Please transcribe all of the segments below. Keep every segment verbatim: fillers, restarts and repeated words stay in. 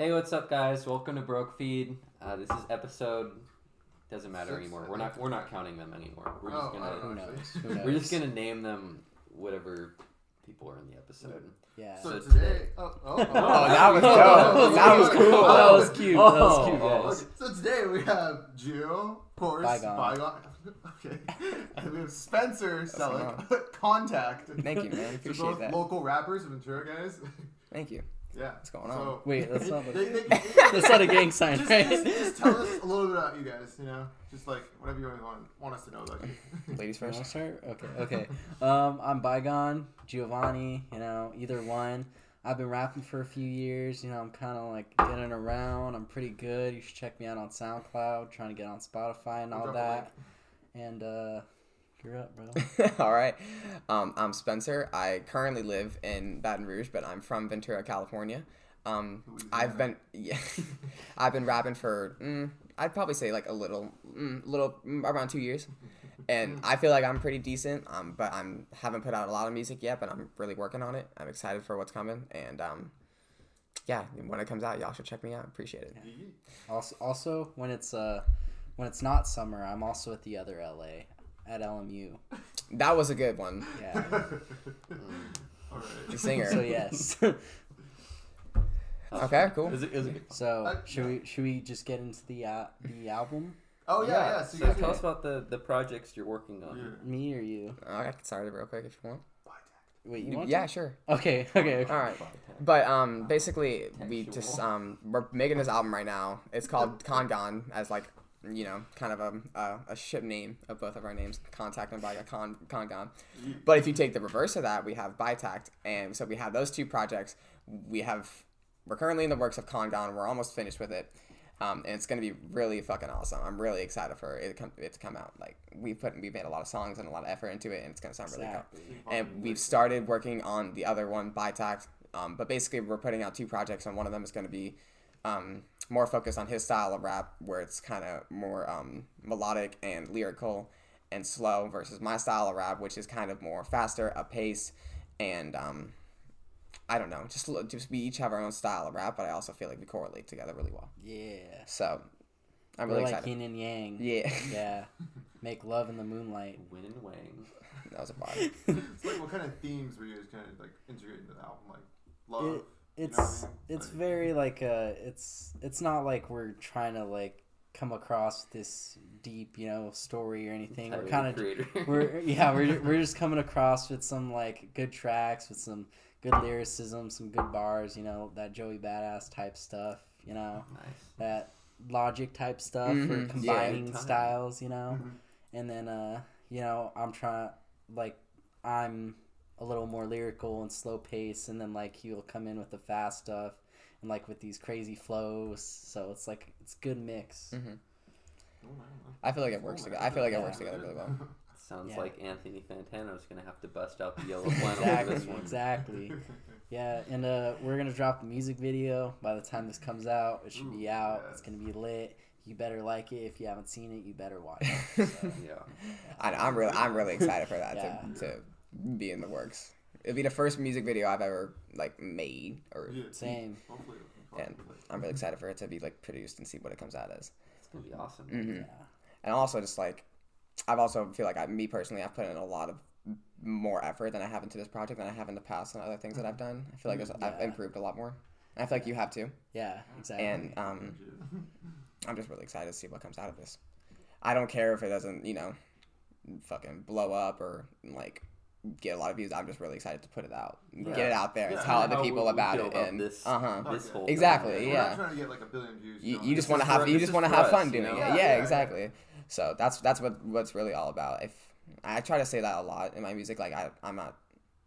Hey, what's up, guys? Welcome to Broke Feed. Uh, this is episode doesn't matter Six, anymore. We're not we're not counting them anymore. We're just oh, gonna who knows. who knows? We're just gonna name them whatever people are in the episode. Yeah. So, so today, today oh, oh, oh, oh, that was oh, that was cool. Oh, that was cute. Oh, that was cute. Oh, guys. Okay. So today we have Jill, of course, Bygone. Bygone. Okay. And we have Spencer Selleck, Contact. Thank you, man. Appreciate both that. Local rappers, Ventura guys. Thank you. Yeah. What's going on? So, Wait, that's not, they, they, they, that's not a gang sign, just, right? Just, just tell us a little bit about you guys, you know? Just like whatever you want, want us to know about you. Ladies first. You start? Okay, okay. Um, I'm Bygone, Giovanni, you know, either one. I've been rapping for a few years, you know, I'm kind of like getting around. I'm pretty good. You should check me out on SoundCloud, trying to get on Spotify and all we'll that. And, uh... you're up, bro. All right. Um, I'm Spencer. I currently live in Baton Rouge, but I'm from Ventura, California. Um, I've been yeah, I've been rapping for mm, I'd probably say like a little, mm, little mm, around two years, and I feel like I'm pretty decent. Um, but I'm haven't put out a lot of music yet, but I'm really working on it. I'm excited for what's coming, and um, yeah, when it comes out, y'all should check me out. Appreciate it. Yeah. Also, also when it's uh, when it's not summer, I'm also at the other L A. At L M U. That was a good one. Yeah. All right. The singer. So yes. Okay, cool. Is it, is it... So uh, should we should we just get into the uh, the album? Oh yeah, yeah. yeah. So, so you guys tell us about the, the projects you're working on. Yeah. Me or you? Uh, I can start it real quick if you want. Wait, you want yeah, to? Sure. Okay, okay, okay. All right. But um, basically we just um we're making this album right now. It's called Con Gon, as like, you know, kind of a, a a ship name of both of our names, Contact and by Con Con Gon. But if you take the reverse of that, we have bytact, and so we have those two projects. We have we're currently in the works of Con Gon. We're almost finished with it, um, and it's gonna be really fucking awesome. I'm really excited for it to come, it to come out. Like we put we've made a lot of songs and a lot of effort into it, and it's gonna sound really exactly. cool. And we've started working on the other one, bytact. Um, but basically, we're putting out two projects, and one of them is gonna be. Um, more focused on his style of rap, where it's kind of more um, melodic and lyrical and slow, versus my style of rap, which is kind of more faster, up-paced, and um, I don't know, just just we each have our own style of rap, but I also feel like we correlate together really well. Yeah. So I'm We're really like excited. Yin and Yang. Yeah. Yeah. Make love in the moonlight. Win and Wang. That was a bar. It's like, what kind of themes were you guys kind of like integrating into the album, like love? It, It's it's very like uh it's it's not like we're trying to like come across this deep, you know, story or anything. We're kind of we're yeah we're we're just coming across with some like good tracks, with some good lyricism, some good bars, you know, that Joey Badass type stuff, you know, nice. that Logic type stuff, mm-hmm. or combining yeah, styles, you know, mm-hmm. and then uh you know I'm trying like I'm. a little more lyrical and slow pace, and then like he'll come in with the fast stuff and like with these crazy flows, so it's like it's good mix. Mm-hmm. I feel like it works together. I feel like it works together really well. It sounds yeah. like Anthony Fantano's gonna have to bust out the yellow flannel exactly, for this one. Exactly. Yeah, and uh, we're gonna drop the music video by the time this comes out. It should Ooh, be out. Yes. It's gonna be lit. You better like it. If you haven't seen it, you better watch it. So, yeah. I know, I'm really, I'm really excited for that yeah. to. to be in the works. It'll be the first music video I've ever like made or yeah, same. And I'm really excited for it to be like produced and see what it comes out as. It's gonna be awesome. Mm-hmm. Yeah. And also just like I've also feel like I me personally I've put in a lot of more effort than I have into this project than I have in the past and other things that I've done. I feel like yeah. I've improved a lot more. And I feel like you have too. Yeah, exactly. And um, I'm just really excited to see what comes out of this. I don't care if it doesn't, you know, fucking blow up or like get a lot of views. I'm just really excited to put it out, yeah. get it out there, yeah, tell other people about it, about and this, uh-huh, this whole exactly, thing. yeah. We're not trying to get like a billion views. You, you just want to have, you just want to have fun us, doing you know? it. Yeah, yeah, yeah exactly. Yeah. So that's that's what what's really all about. If I try to say that a lot in my music, like I I'm not,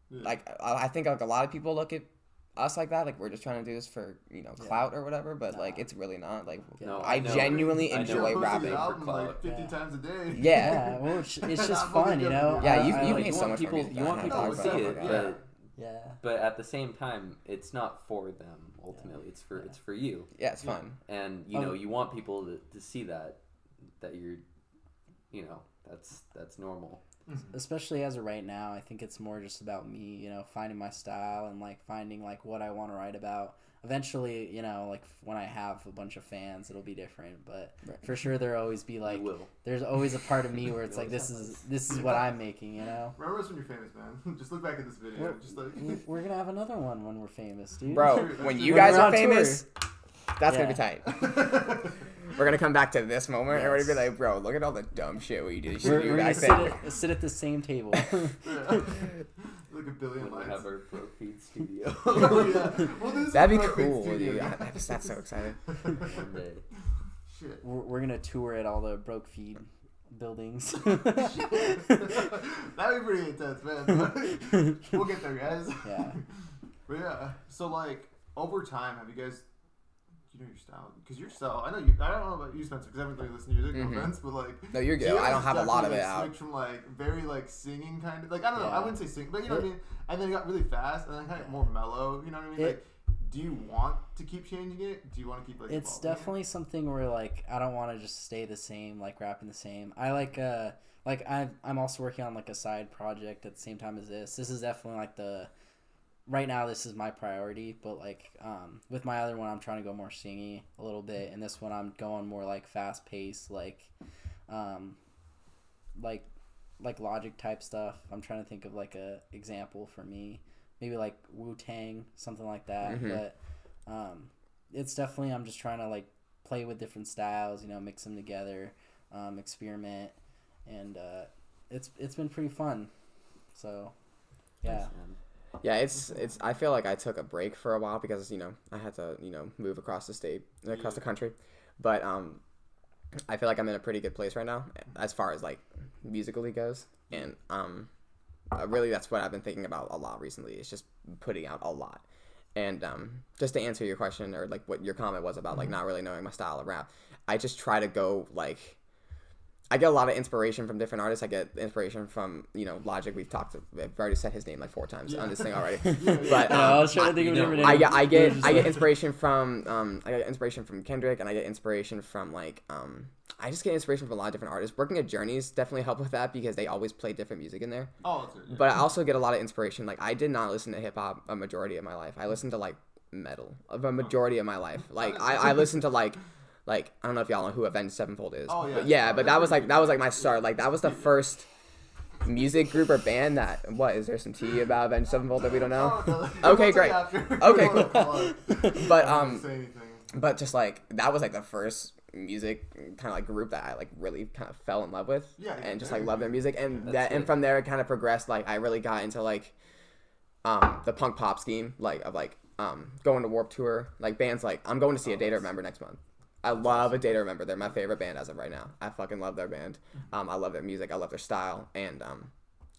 yeah. like I, I think like a lot of people look at us like that, like we're just trying to do this for you know clout yeah. or whatever, but nah. like it's really not. Like no, I no, genuinely I enjoy rapping for clout. Like fifty yeah. times a day. Yeah, yeah. Well, it's just fun, you know. Yeah, you, you, like, you so want people, you want people to see it, yeah. but yeah, but at the same time, it's not for them ultimately. Yeah. It's for yeah. it's for you. Yeah, it's yeah. fun, and you um, know you want people to, to see that that you're, you know, that's that's normal. Mm-hmm. Especially as of right now, I think it's more just about me, you know, finding my style and like finding like what I want to write about. eventually, you know, like when I have a bunch of fans, it'll be different. But right. for sure, there'll always be like, there's always a part of me where it's like, this is this is what I'm making, you know. Remember us when you're famous, man. Just look back at this video. We're, just like we're gonna have another one when we're famous, dude. Bro, when you guys when are famous, tour. that's yeah. gonna be tight. We're gonna come back to this moment, yes. and we're gonna be like, "Bro, look at all the dumb shit we did." We're, we're gonna sit at, sit at the same table. yeah. Like a billion lights. Have our Broke Feed studio. oh, yeah. well, this That'd be cool, dude. I, I'm just not so excited. One day. Shit. We're, we're gonna tour at all the Broke Feed buildings. That'd be pretty intense, man. We'll get there, guys. Yeah. But yeah, so like over time, have you guys? You know your style, because your style. I know you. I don't know about you, Spencer, because I haven't really listened to your music, no offense, but like. No, you're good. I don't have a lot of it out. Switch from like very like singing kind of like I don't know. Yeah. I wouldn't say sing, but you know it, what I mean. And then it got really fast, and then kind of more mellow. You know what I mean? It, like, do you want to keep changing it? Do you want to keep like? It's definitely it? something where like I don't want to just stay the same, like rapping the same. I like uh like I I'm also working on like a side project at the same time as this. This is definitely like the. Right now, this is my priority, but like um, with my other one, I'm trying to go more singy a little bit, and this one I'm going more like fast paced, like, um, like, like Logic type stuff. I'm trying to think of like a example for me, maybe like Wu-Tang, something like that. Mm-hmm. But um, it's definitely I'm just trying to like play with different styles, you know, mix them together, um, experiment, and uh, it's it's been pretty fun. So, yeah. Awesome. Yeah, it's it's. I feel like I took a break for a while because you know I had to you know move across the state, across the country, but um, I feel like I'm in a pretty good place right now as far as like musically goes, and um, uh, really that's what I've been thinking about a lot recently. It's just putting out a lot, and um, just to answer your question or like what your comment was about like not really knowing my style of rap, I just try to go like. I get a lot of inspiration from different artists. I get inspiration from, you know, Logic. We've talked to, I've already said his name like four times yeah. on this thing already. But um, no, I was trying to think of a different name. I get, I get, I get inspiration from, um, I get inspiration from Kendrick, and I get inspiration from like, um, I just get inspiration from a lot of different artists. Working at Journeys definitely helped with that because they always play different music in there. Oh, that's right, yeah. But I also get a lot of inspiration. Like I did not listen to hip hop a majority of my life. I listened to like metal of a majority of my life. Like I, I listened to like. Like, I don't know if y'all know who Avenged Sevenfold is. Oh, yeah. But yeah, but that was, like, that was, like, my start. Like, that was the first music group or band that... What, is there some tea about Avenged Sevenfold that we don't know? Okay, great. Okay, cool. But, um... But just, like, that was, like, the first music kind of, like, group that I, like, really kind of fell in love with. Yeah. And just, like, loved their music. And that, and from there, it kind of progressed. Like, I really got into, like, um, the punk pop scheme. Like, of, like, um, going to Warped Tour. Like, bands, like, I'm going to see A Day to Remember next month. I love A Day to Remember. They're my favorite band as of right now. I fucking love their band. Um, I love their music. I love their style. And um,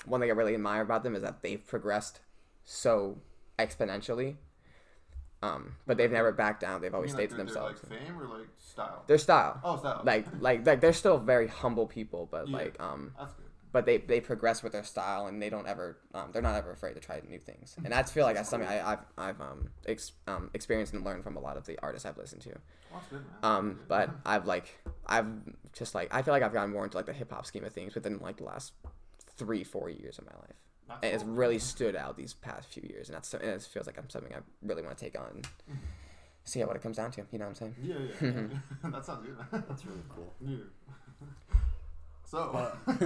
one thing I really admire about them is that they've progressed so exponentially. Um, but they've never backed down. They've always stayed to themselves. Like fame or like style? Their style. Oh, style. Like, like, like they're still very humble people, but yeah, like, um, that's good. But they they progress with their style, and they don't ever, um, they're not ever afraid to try new things. And I feel like that's something I, I've I've um, ex, um experienced and learned from a lot of the artists I've listened to. Um, but I've like I've just like I feel like I've gotten more into like the hip hop scheme of things within like the last three four years of my life, that's and it's really stood out these past few years. And that's so, and it feels like I'm something I really want to take on. See what it comes down to. You know what I'm saying? Yeah, yeah. yeah. That sounds good. That's really cool. Yeah. So, but,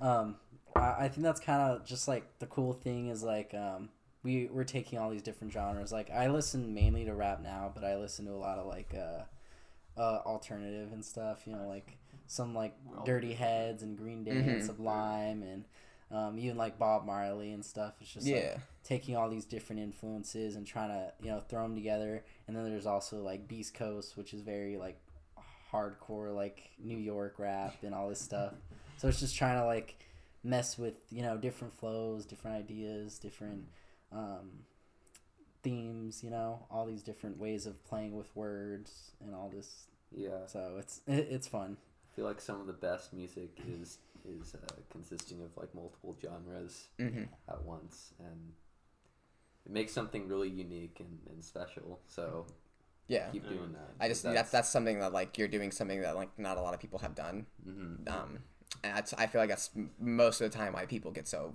um, I, I think that's kind of just like the cool thing is like um, we we're taking all these different genres. Like I listen mainly to rap now, but I listen to a lot of like uh, uh, alternative and stuff. You know, like some like well, Dirty Heads and Green Day mm-hmm. and Sublime and um, even like Bob Marley and stuff. It's just yeah. like taking all these different influences and trying to you know throw them together. And then there's also like Beast Coast, which is very like. Hardcore like New York rap and all this stuff, so it's just trying to like mess with you know different flows, different ideas, different um, themes, you know, all these different ways of playing with words and all this. Yeah. So it's it, it's fun. I feel like some of the best music is is uh, consisting of like multiple genres mm-hmm. at once, and it makes something really unique and, and special. So. Yeah, keep doing that. I just that's, that's that's something that like you're doing something that like not a lot of people have done. Mm-hmm. Um, and that's, I feel like that's most of the time why people get so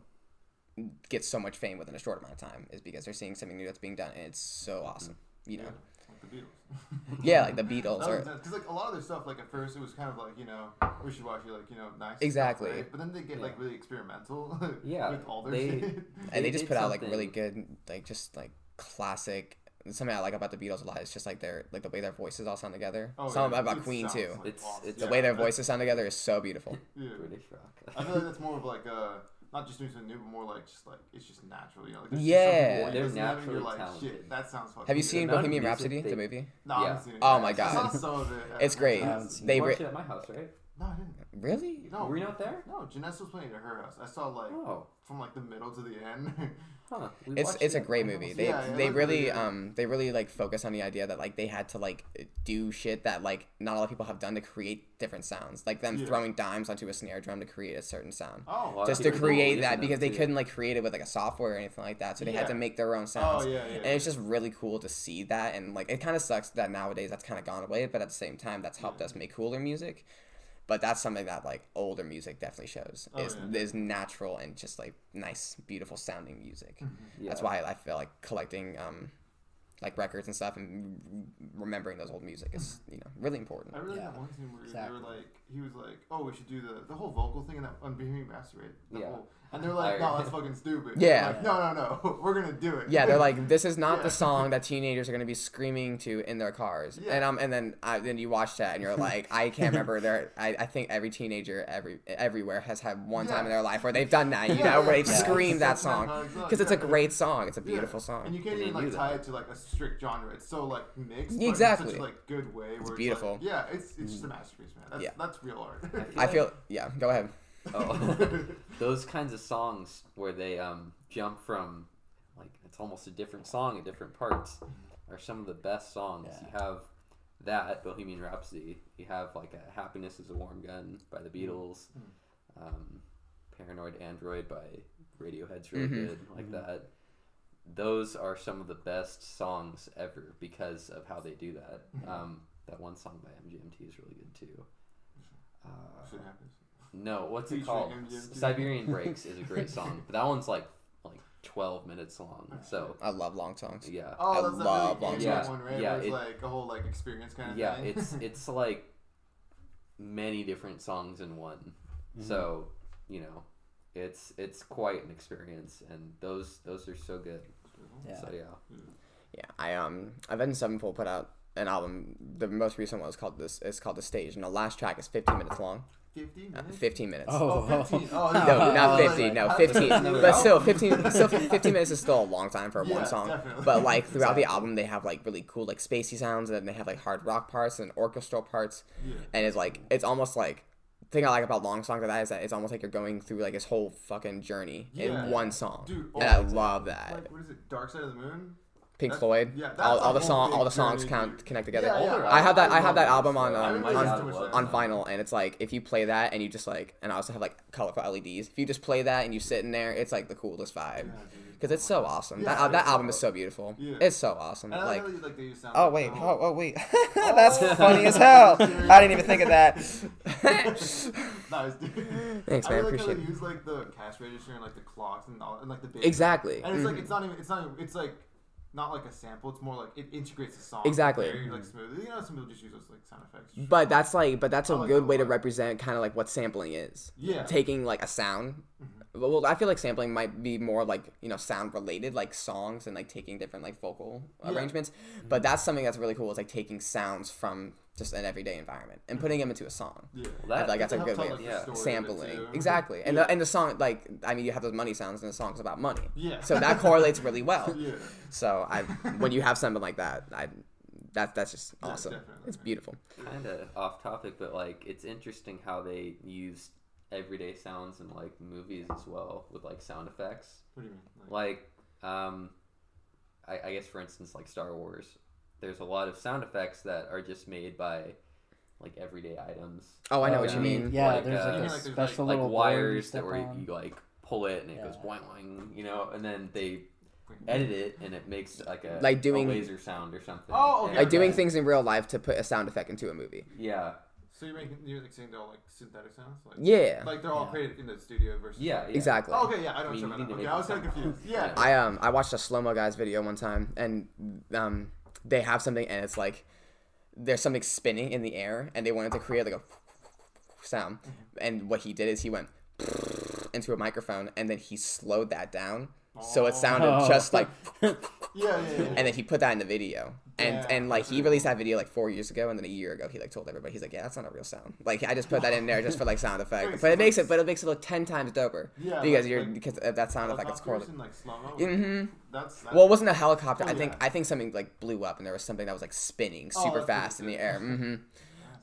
get so much fame within a short amount of time is because they're seeing something new that's being done and it's so awesome. you know. Yeah. Like the Beatles. Yeah, like the Beatles. Because like a lot of their stuff, like at first it was kind of like, you know, wishy-washy, like, you know, nice. Exactly. Stuff, right? But then they get yeah. like really experimental. Yeah. With all their they, shit. They and they just put something out like really good, like just like classic. Something I like about the Beatles a lot is just like their like the way their voices all sound together. Oh, Something yeah. about it Queen too. Like it's, it's the yeah, way their voices sound together is so beautiful. Yeah. British rock. I feel like that's more of like a. Not just doing something new, but more like just like it's just natural, you know. Like, there's yeah, just they're naturally like, talented. Shit, that sounds fucking. Have you seen Bohemian Rhapsody, the movie? No, yeah. I haven't seen it. Oh my god, I saw some of it. It's great. Um, they watched it at my house, right? No, I didn't. Really? No, were you not there? No, Janessa was playing it at her house. I saw like oh. from like the middle to the end. Huh. It's it's it. a great movie. They yeah, they really good. um they really like focus on the idea that like they had to like do shit that like not a lot of people have done to create different sounds. Like them yeah. throwing dimes onto a snare drum to create a certain sound. Oh, well, just to create cool. that because they couldn't like create it with like a software or anything like that. So they yeah. had to make their own sounds. Oh, yeah, yeah, and yeah. it's just really cool to see that, and like it kind of sucks that nowadays that's kind of gone away, but at the same time that's helped yeah. us make cooler music. But that's something that like older music definitely shows. Oh, is yeah. is natural and just like nice, beautiful sounding music. Yeah. That's why I feel like collecting um, like records and stuff and remembering those old music is, you know, really important. I really yeah. that one scene where exactly. they were like, he was like, "Oh, we should do the the whole vocal thing in that on Bohemian Rhapsody." Right? Yeah. Whole, and they're like, "No, that's fucking stupid." Yeah. Like, no, no, no, we're gonna do it. Yeah, they're like, "This is not yeah. the song that teenagers are gonna be screaming to in their cars." Yeah. And um, and then I, then you watch that and you're like, I can't remember. There, I, I think every teenager every everywhere has had one yeah. time in their life where they've done that. You yeah, know, yeah, where they've yeah. screamed yeah. that song because yeah. it's a great song. It's a beautiful yeah. song. And you can't and even like tie that. it to like a strict genre. It's so like mixed. Exactly. But in such like good way. Where it's, it's beautiful. Like, yeah, it's it's just a masterpiece, man. That's, yeah. that's real art. I feel. Yeah. Go ahead. Oh, those kinds of songs where they um, jump from, like, it's almost a different song at different parts are some of the best songs. Yeah. You have that, Bohemian Rhapsody. You have, like, a Happiness is a Warm Gun by the Beatles. Mm-hmm. um, Paranoid Android by Radiohead's really mm-hmm. good, like mm-hmm. that. Those are some of the best songs ever because of how they do that. Mm-hmm. Um, that one song by M G M T is really good, too. Uh, Shit Happens. No, what's it called? Siberian Breaks is a great song, but that one's like like twelve minutes long. So I love long songs. Yeah, oh, I that's love long songs. Yeah, one, right? yeah it's it, like a whole like experience kind of yeah, thing. Yeah, it's it's like many different songs in one. Mm-hmm. So you know, it's it's quite an experience, and those those are so good. Yeah. So yeah, yeah. I um, Avenged Sevenfold put out an album. The most recent one is called this. It's called The Stage, and the last track is fifteen minutes long. fifteen minutes? Uh, fifteen minutes. Oh, oh, fifteen. oh no. no, not fifty. No, fifteen. But still, fifteen. Still, fifteen minutes is still a long time for yeah, one song. Definitely. But like throughout exactly. the album, they have like really cool like spacey sounds, and then they have like hard rock parts and orchestral parts, yeah. and it's like it's almost like the thing I like about long songs like that is that it's almost like you're going through like this whole fucking journey yeah. in one song, Dude, oh and I love that. Like, what is it? Dark Side of the Moon. Pink that's, Floyd. Yeah, all, all the song, all the songs count, connect together. Yeah, yeah, yeah. I have that. I have that album on um, on, on vinyl, and it's like if you play that and you just like, and I also have like colorful L E Ds. If you just play that and you sit in there, it's like the coolest vibe because it's so awesome. Yeah, that uh, that album is so beautiful. Yeah. It's so awesome. And like, really like sound oh wait, cool. oh oh wait, that's funny as hell. I didn't even think of that. Nice, dude. Thanks, man. I appreciate it. They use like the cash register and like the clocks and all and like the exactly. And it's like it's not even it's not it's like. Not like a sample. It's more like it integrates the song exactly. Very, like smoothly. You know, some people just use those like sound effects. But that's like, but that's a like good way to represent kind of like what sampling is. Yeah. Taking like a sound. Mm-hmm. Well, I feel like sampling might be more like you know sound related, like songs and like taking different like vocal yeah. arrangements. Mm-hmm. But that's something that's really cool. Is like taking sounds from just an everyday environment and putting them into a song. Yeah. Well, that, I like that's a good way of yeah. sampling. Exactly. And yeah. the, and the song like I mean you have those money sounds and the song's about money. Yeah. So that correlates really well. Yeah. So I when you have something like that, I that that's just awesome. Yeah, it's beautiful. Kind of off topic, but like it's interesting how they use everyday sounds in like movies as well with like sound effects. What do you mean? Like, like um I, I guess for instance like Star Wars. There's a lot of sound effects that are just made by, like, everyday items. Oh, I know what you mean. Yeah, like, there's, uh, like, a special like, little like, like wires that where you, like, pull it and it yeah. goes boing, boing, you know, and then they edit it and it makes, like, a, like doing, a laser sound or something. Oh, okay. And, like, doing things in real life to put a sound effect into a movie. Yeah. So you're making you're like saying they're all like synthetic sounds, like, yeah, like they're all yeah. created in the studio versus yeah, yeah. exactly. Oh, okay, yeah, I know what you're talking about. I was kind of confused. Yeah, I um I watched a Slow Mo Guys video one time and um. they have something and it's like there's something spinning in the air and they wanted to create like a sound. And what he did is he went into a microphone and then he slowed that down. So it sounded oh. just like, yeah, yeah, yeah, and then he put that in the video, and yeah, and like he released that video like four years ago, and then a year ago he like told everybody he's like, yeah, that's not a real sound. Like I just put that in there just for like sound effect, but it makes it, but it makes it look ten times doper. Yeah, because like, you're like, because of that sound effect, it's correlated. Like mm-hmm. That's, that's well, it wasn't a helicopter. Oh, I think yeah. I think something like blew up, and there was something that was like spinning super oh, fast in the air. Mm-hmm.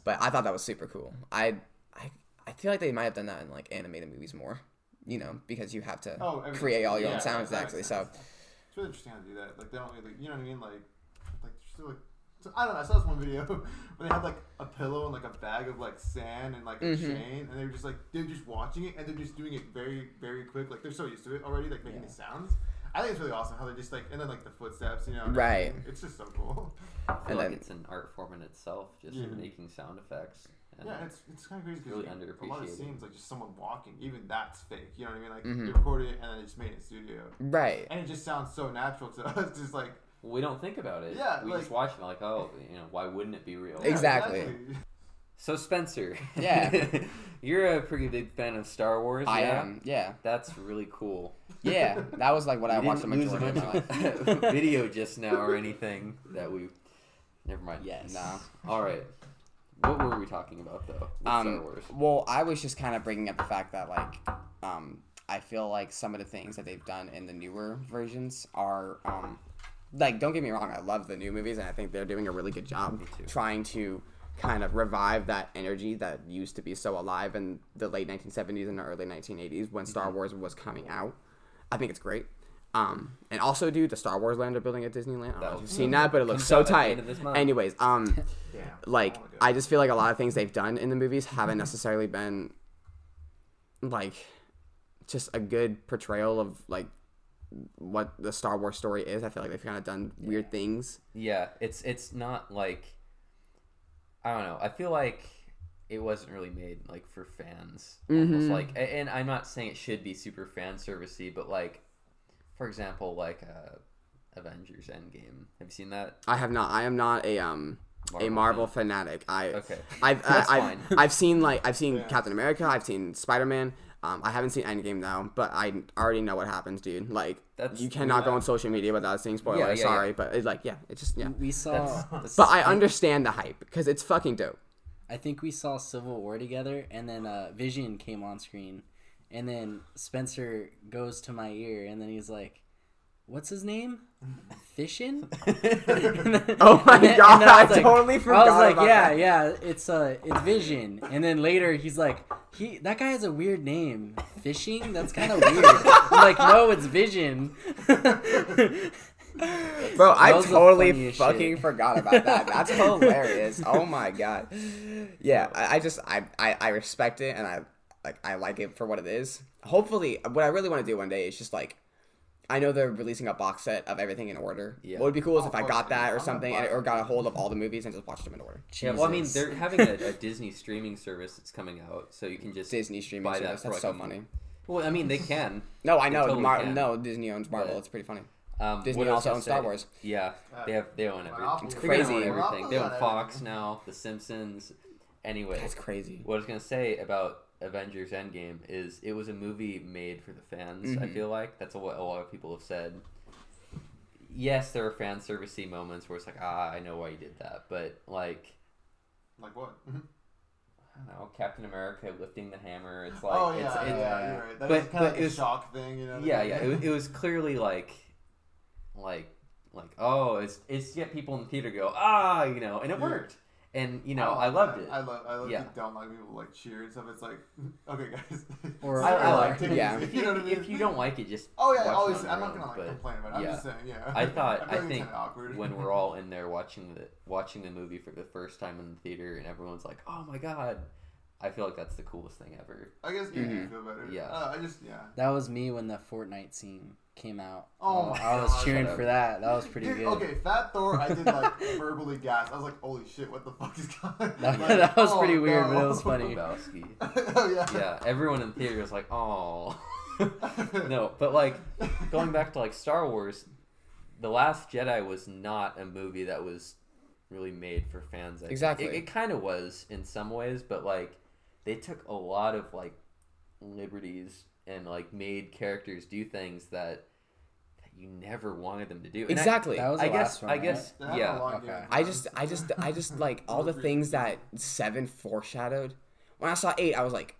But I thought that was super cool. I I I feel like they might have done that in like animated movies more. You know, because you have to oh, create all your yeah, own sounds, exactly. So it's really interesting how to do that. Like they don't really, you know what I mean? Like, like, still like so, I don't know. I saw this one video where they had like a pillow and like a bag of like sand and like a mm-hmm. chain, and they were just like they're just watching it and they're just doing it very, very quick. Like they're so used to it already, like making yeah. these sounds. I think it's really awesome how they're just like, and then like the footsteps, you know? Right. Everything. It's just so cool. I feel and like then, it's an art form in itself, just yeah. making sound effects. And yeah, it's it's kind of crazy because really like, a lot of scenes like just someone walking, even that's fake. You know what I mean? Like mm-hmm. they recorded it and then they just made it in studio, right? And it just sounds so natural to us. Just like we don't think about it. Yeah, we like, just watch it like, oh, you know, why wouldn't it be real? Exactly. Yeah, exactly. So Spencer, yeah, you're a pretty big fan of Star Wars. I yeah? am. Yeah, that's really cool. Yeah, that was like what I watched the majority of my life. Video just now or anything that we. Never mind. Yes. No. All right. What were we talking about, though, with um, Star Wars? Well, I was just kind of bringing up the fact that, like, um, I feel like some of the things that they've done in the newer versions are, um, like, don't get me wrong, I love the new movies, and I think they're doing a really good job trying to kind of revive that energy that used to be so alive in the late nineteen seventies and the early nineteen eighties when Star mm-hmm. Wars was coming out. I think it's great. Um, and also, dude, the Star Wars land they're building at Disneyland. I don't know if you've seen that, but it looks so tight. Anyways, um, yeah, like, I just feel like a lot of things they've done in the movies haven't necessarily been, like, just a good portrayal of, like, what the Star Wars story is. I feel like they've kind of done weird yeah. things. Yeah, it's it's not, like, I don't know. I feel like it wasn't really made, like, for fans. Mm-hmm. Almost like, and I'm not saying it should be super fan servicey, but, like, for example, like uh, Avengers Endgame. Have you seen that? I have not. I am not a um Marvel a Marvel fan. fanatic. I okay. I've I, I've, I've seen like I've seen yeah. Captain America. I've seen Spider-Man. Um, I haven't seen Endgame though, but I already know what happens, dude. Like that's, you cannot yeah. go on social media without seeing spoilers. Yeah, yeah, sorry, yeah. but it's like yeah, it's just yeah. We saw. That's, that's but I understand the hype because it's fucking dope. I think we saw Civil War together, and then uh, Vision came on screen. And then Spencer goes to my ear, and then he's like, "What's his name? Fishin?" then, oh my and then, god! And then I, I like, totally forgot. I was like, about "Yeah, that. yeah, it's uh, it's Vision." And then later he's like, "He that guy has a weird name, Fishing. That's kind of weird." I'm like, "No, it's Vision." Bro, I totally fucking shit. forgot about that. That's hilarious. Oh my god. Yeah, I, I just I, I I respect it, and I. Like, I like it for what it is. Hopefully, what I really want to do one day is just, like, I know they're releasing a box set of everything in order. Yeah. What would be cool is if I got that or something, and, or got a hold of all the movies and just watched them in order. Jesus. Yeah, well, I mean, they're having a, a Disney streaming service that's coming out, so you can just Disney streaming buy service. That that's so can... funny. Well, I mean, they can. No, I know. Totally Mar- can. No, Disney owns Marvel. But... It's pretty funny. Um, Disney also owns Star Wars. Yeah, they have. They own everything. It's crazy. They own everything. They own Fox now, The Simpsons. Anyway, that's crazy. What I was gonna say about Avengers Endgame is it was a movie made for the fans. Mm-hmm. I feel like that's what a lot of people have said. Yes, there are fan servicey moments where it's like, ah, I know why you did that, but like, like what? Mm-hmm. I don't know, Captain America lifting the hammer. It's like, oh yeah, it's, yeah, it's, yeah, you're right. That but, is kind of like a was, shock thing, you know? Yeah, yeah. It, it was clearly like, like, like, oh, it's it's to get people in the theater go, ah, you know, and it yeah. worked. And, you know, I, I loved it. I love I love yeah. deep down, like, people, like, cheer and stuff. It's like, okay, guys. Or I, I liked it. Yeah. If you, you know what I mean? If you don't like it, just Oh, yeah, always. I'm not going to, like, but, complain about it. I'm yeah. just saying, yeah. I thought, I, I think when we're all in there watching the, watching the movie for the first time in the theater and everyone's like, oh, my God. I feel like that's the coolest thing ever. I guess you mm-hmm. do feel better. Yeah. Uh, I just, yeah. That was me when the Fortnite scene came out. Oh, my I was God, cheering for that. That was pretty Dude, good. Okay, Fat Thor, I did like verbally gasp. I was like, holy shit, what the fuck is going on? That, like, that was oh, pretty weird, no. but it was funny. Oh, yeah. Yeah, everyone in the theater was like, oh. No, but like, going back to like Star Wars, The Last Jedi was not a movie that was really made for fans. I exactly. Think. It, it kind of was in some ways, but like they took a lot of like liberties and like made characters do things that, that you never wanted them to do. And exactly. I, that was the I last guess, one. I right? guess. That yeah. Okay. I just, I just, I just like all the things that Seven foreshadowed. When I saw Eight, I was like,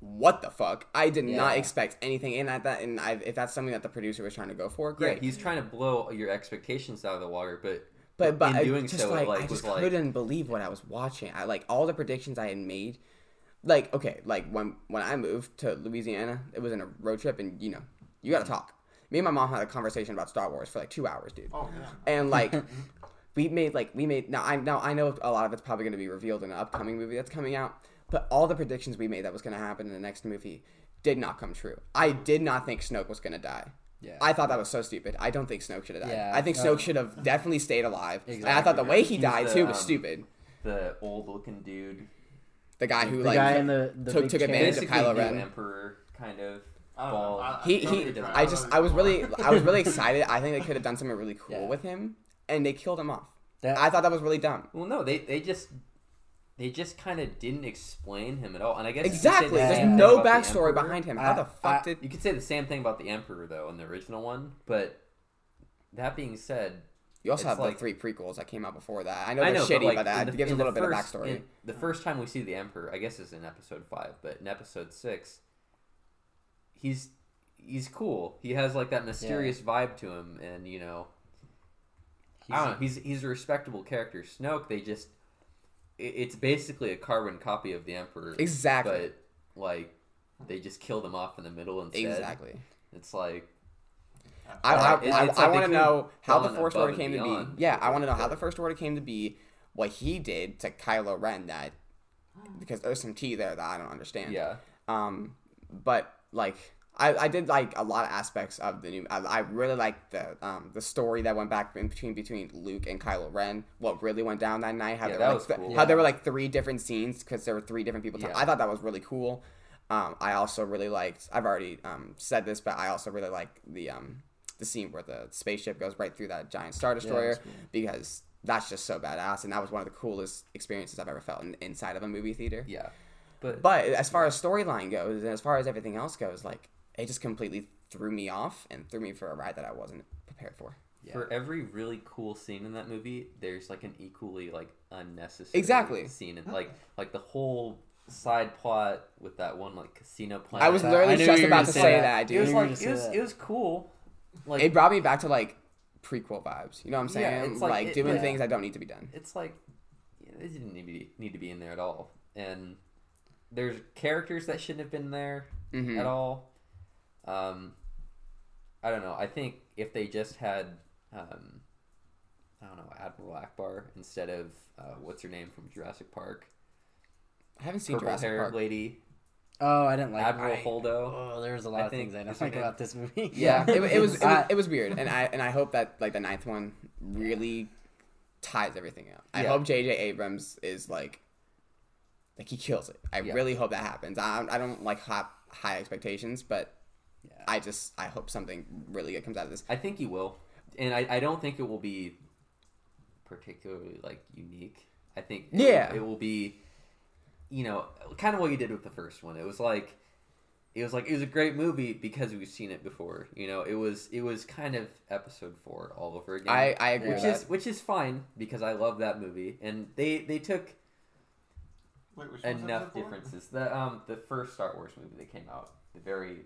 what the fuck? I did yeah. not expect anything in that. that and I, if that's something that the producer was trying to go for, great. Yeah, he's trying to blow your expectations out of the water, but but, but in doing just so, like, it, like, I just was couldn't like... believe what I was watching. I like all the predictions I had made. Like, okay, like when when I moved to Louisiana, it was in a road trip, and you know, you gotta talk. Me and my mom had a conversation about Star Wars for like two hours, dude. Oh yeah. And like, we made like we made now I now I know a lot of it's probably gonna be revealed in an upcoming movie that's coming out. But all the predictions we made that was going to happen in the next movie did not come true. I did not think Snoke was going to die. Yeah. I thought that was so stupid. I don't think Snoke should have died. Yeah, I think no. Snoke should have definitely stayed alive. Exactly. And I thought the way he He's died, the, too, was um, stupid. The old-looking dude. The guy who, the like, guy the, the took, took advantage of Kylo Ren. The Emperor, kind of. Bald. I, I, he, he, I just, I was really, I was really excited. I think they could have done something really cool yeah. with him, and they killed him off. That, I thought that was really dumb. Well, no, they, they just... They just kind of didn't explain him at all, and I guess exactly. The There's no backstory the behind him. How I, the fuck I, did you could say the same thing about the Emperor though in the original one? But that being said, you also have like the three prequels that came out before that. I know they're I know, shitty, but, like, but that the, it gives a little bit first, of backstory. In, the first time we see the Emperor, I guess, is in Episode Five, but in Episode Six, he's he's cool. He has like that mysterious yeah. vibe to him, and you know, he's, I don't know. He's he's a respectable character. Snoke, they just. It's basically a carbon copy of the Emperor. Exactly. But, like, they just killed him off in the middle instead. Exactly. It's like... I, I, I, I, like I want to know how the First Order came to be. Yeah, I want to know how the First Order came to be, what he did to Kylo Ren that... Because there's some tea there that I don't understand. Yeah. Um, but, like... I, I did like a lot of aspects of the new. I, I really liked the um the story that went back in between between Luke and Kylo Ren. What really went down that night? How yeah, there that were, like, was cool. How yeah. there were like three different scenes because there were three different people. Yeah. I thought that was really cool. Um, I also really liked. I've already um said this, but I also really like the um the scene where the spaceship goes right through that giant Star Destroyer yeah, that's cool. because that's just so badass, and that was one of the coolest experiences I've ever felt in, inside of a movie theater. Yeah, but but as far as storyline goes, and as far as everything else goes, like. It just completely threw me off and threw me for a ride that I wasn't prepared for. Yeah. For every really cool scene in that movie, there's like an equally like unnecessary exactly. scene, and like like the whole side plot with that one like casino planet. I was literally I just about to say that, that dude. It was like it was, it was cool. Like it brought me back to like prequel vibes. You know what I'm saying? Yeah, it's like, like it, doing yeah. things that don't need to be done. It's like it didn't need to be, need to be in there at all. And there's characters that shouldn't have been there mm-hmm. at all. Um, I don't know. I think if they just had, um, I don't know, Admiral Ackbar instead of, uh, what's her name from Jurassic Park? I haven't seen Purple Jurassic Park. Lady. Oh, I didn't like Admiral I, Holdo. Oh, there's a lot I of think, things I don't like it, about this movie. Yeah, it, it, was, it was it was weird, and I and I hope that like the ninth one really ties everything up. I yeah. hope J J Abrams is like, like he kills it. I yeah. really hope that happens. I I don't like high, high expectations, but. Yeah. I just I hope something really good comes out of this. I think you will, and I, I don't think it will be particularly like unique. I think yeah, it, it will be, you know, kind of what you did with the first one. It was like, it was like it was a great movie because we've seen it before. You know, it was it was kind of episode four all over again. I, I agree, which with is that. Which is fine because I love that movie, and they they took Wait, which enough differences. The um the first Star Wars movie that came out. The very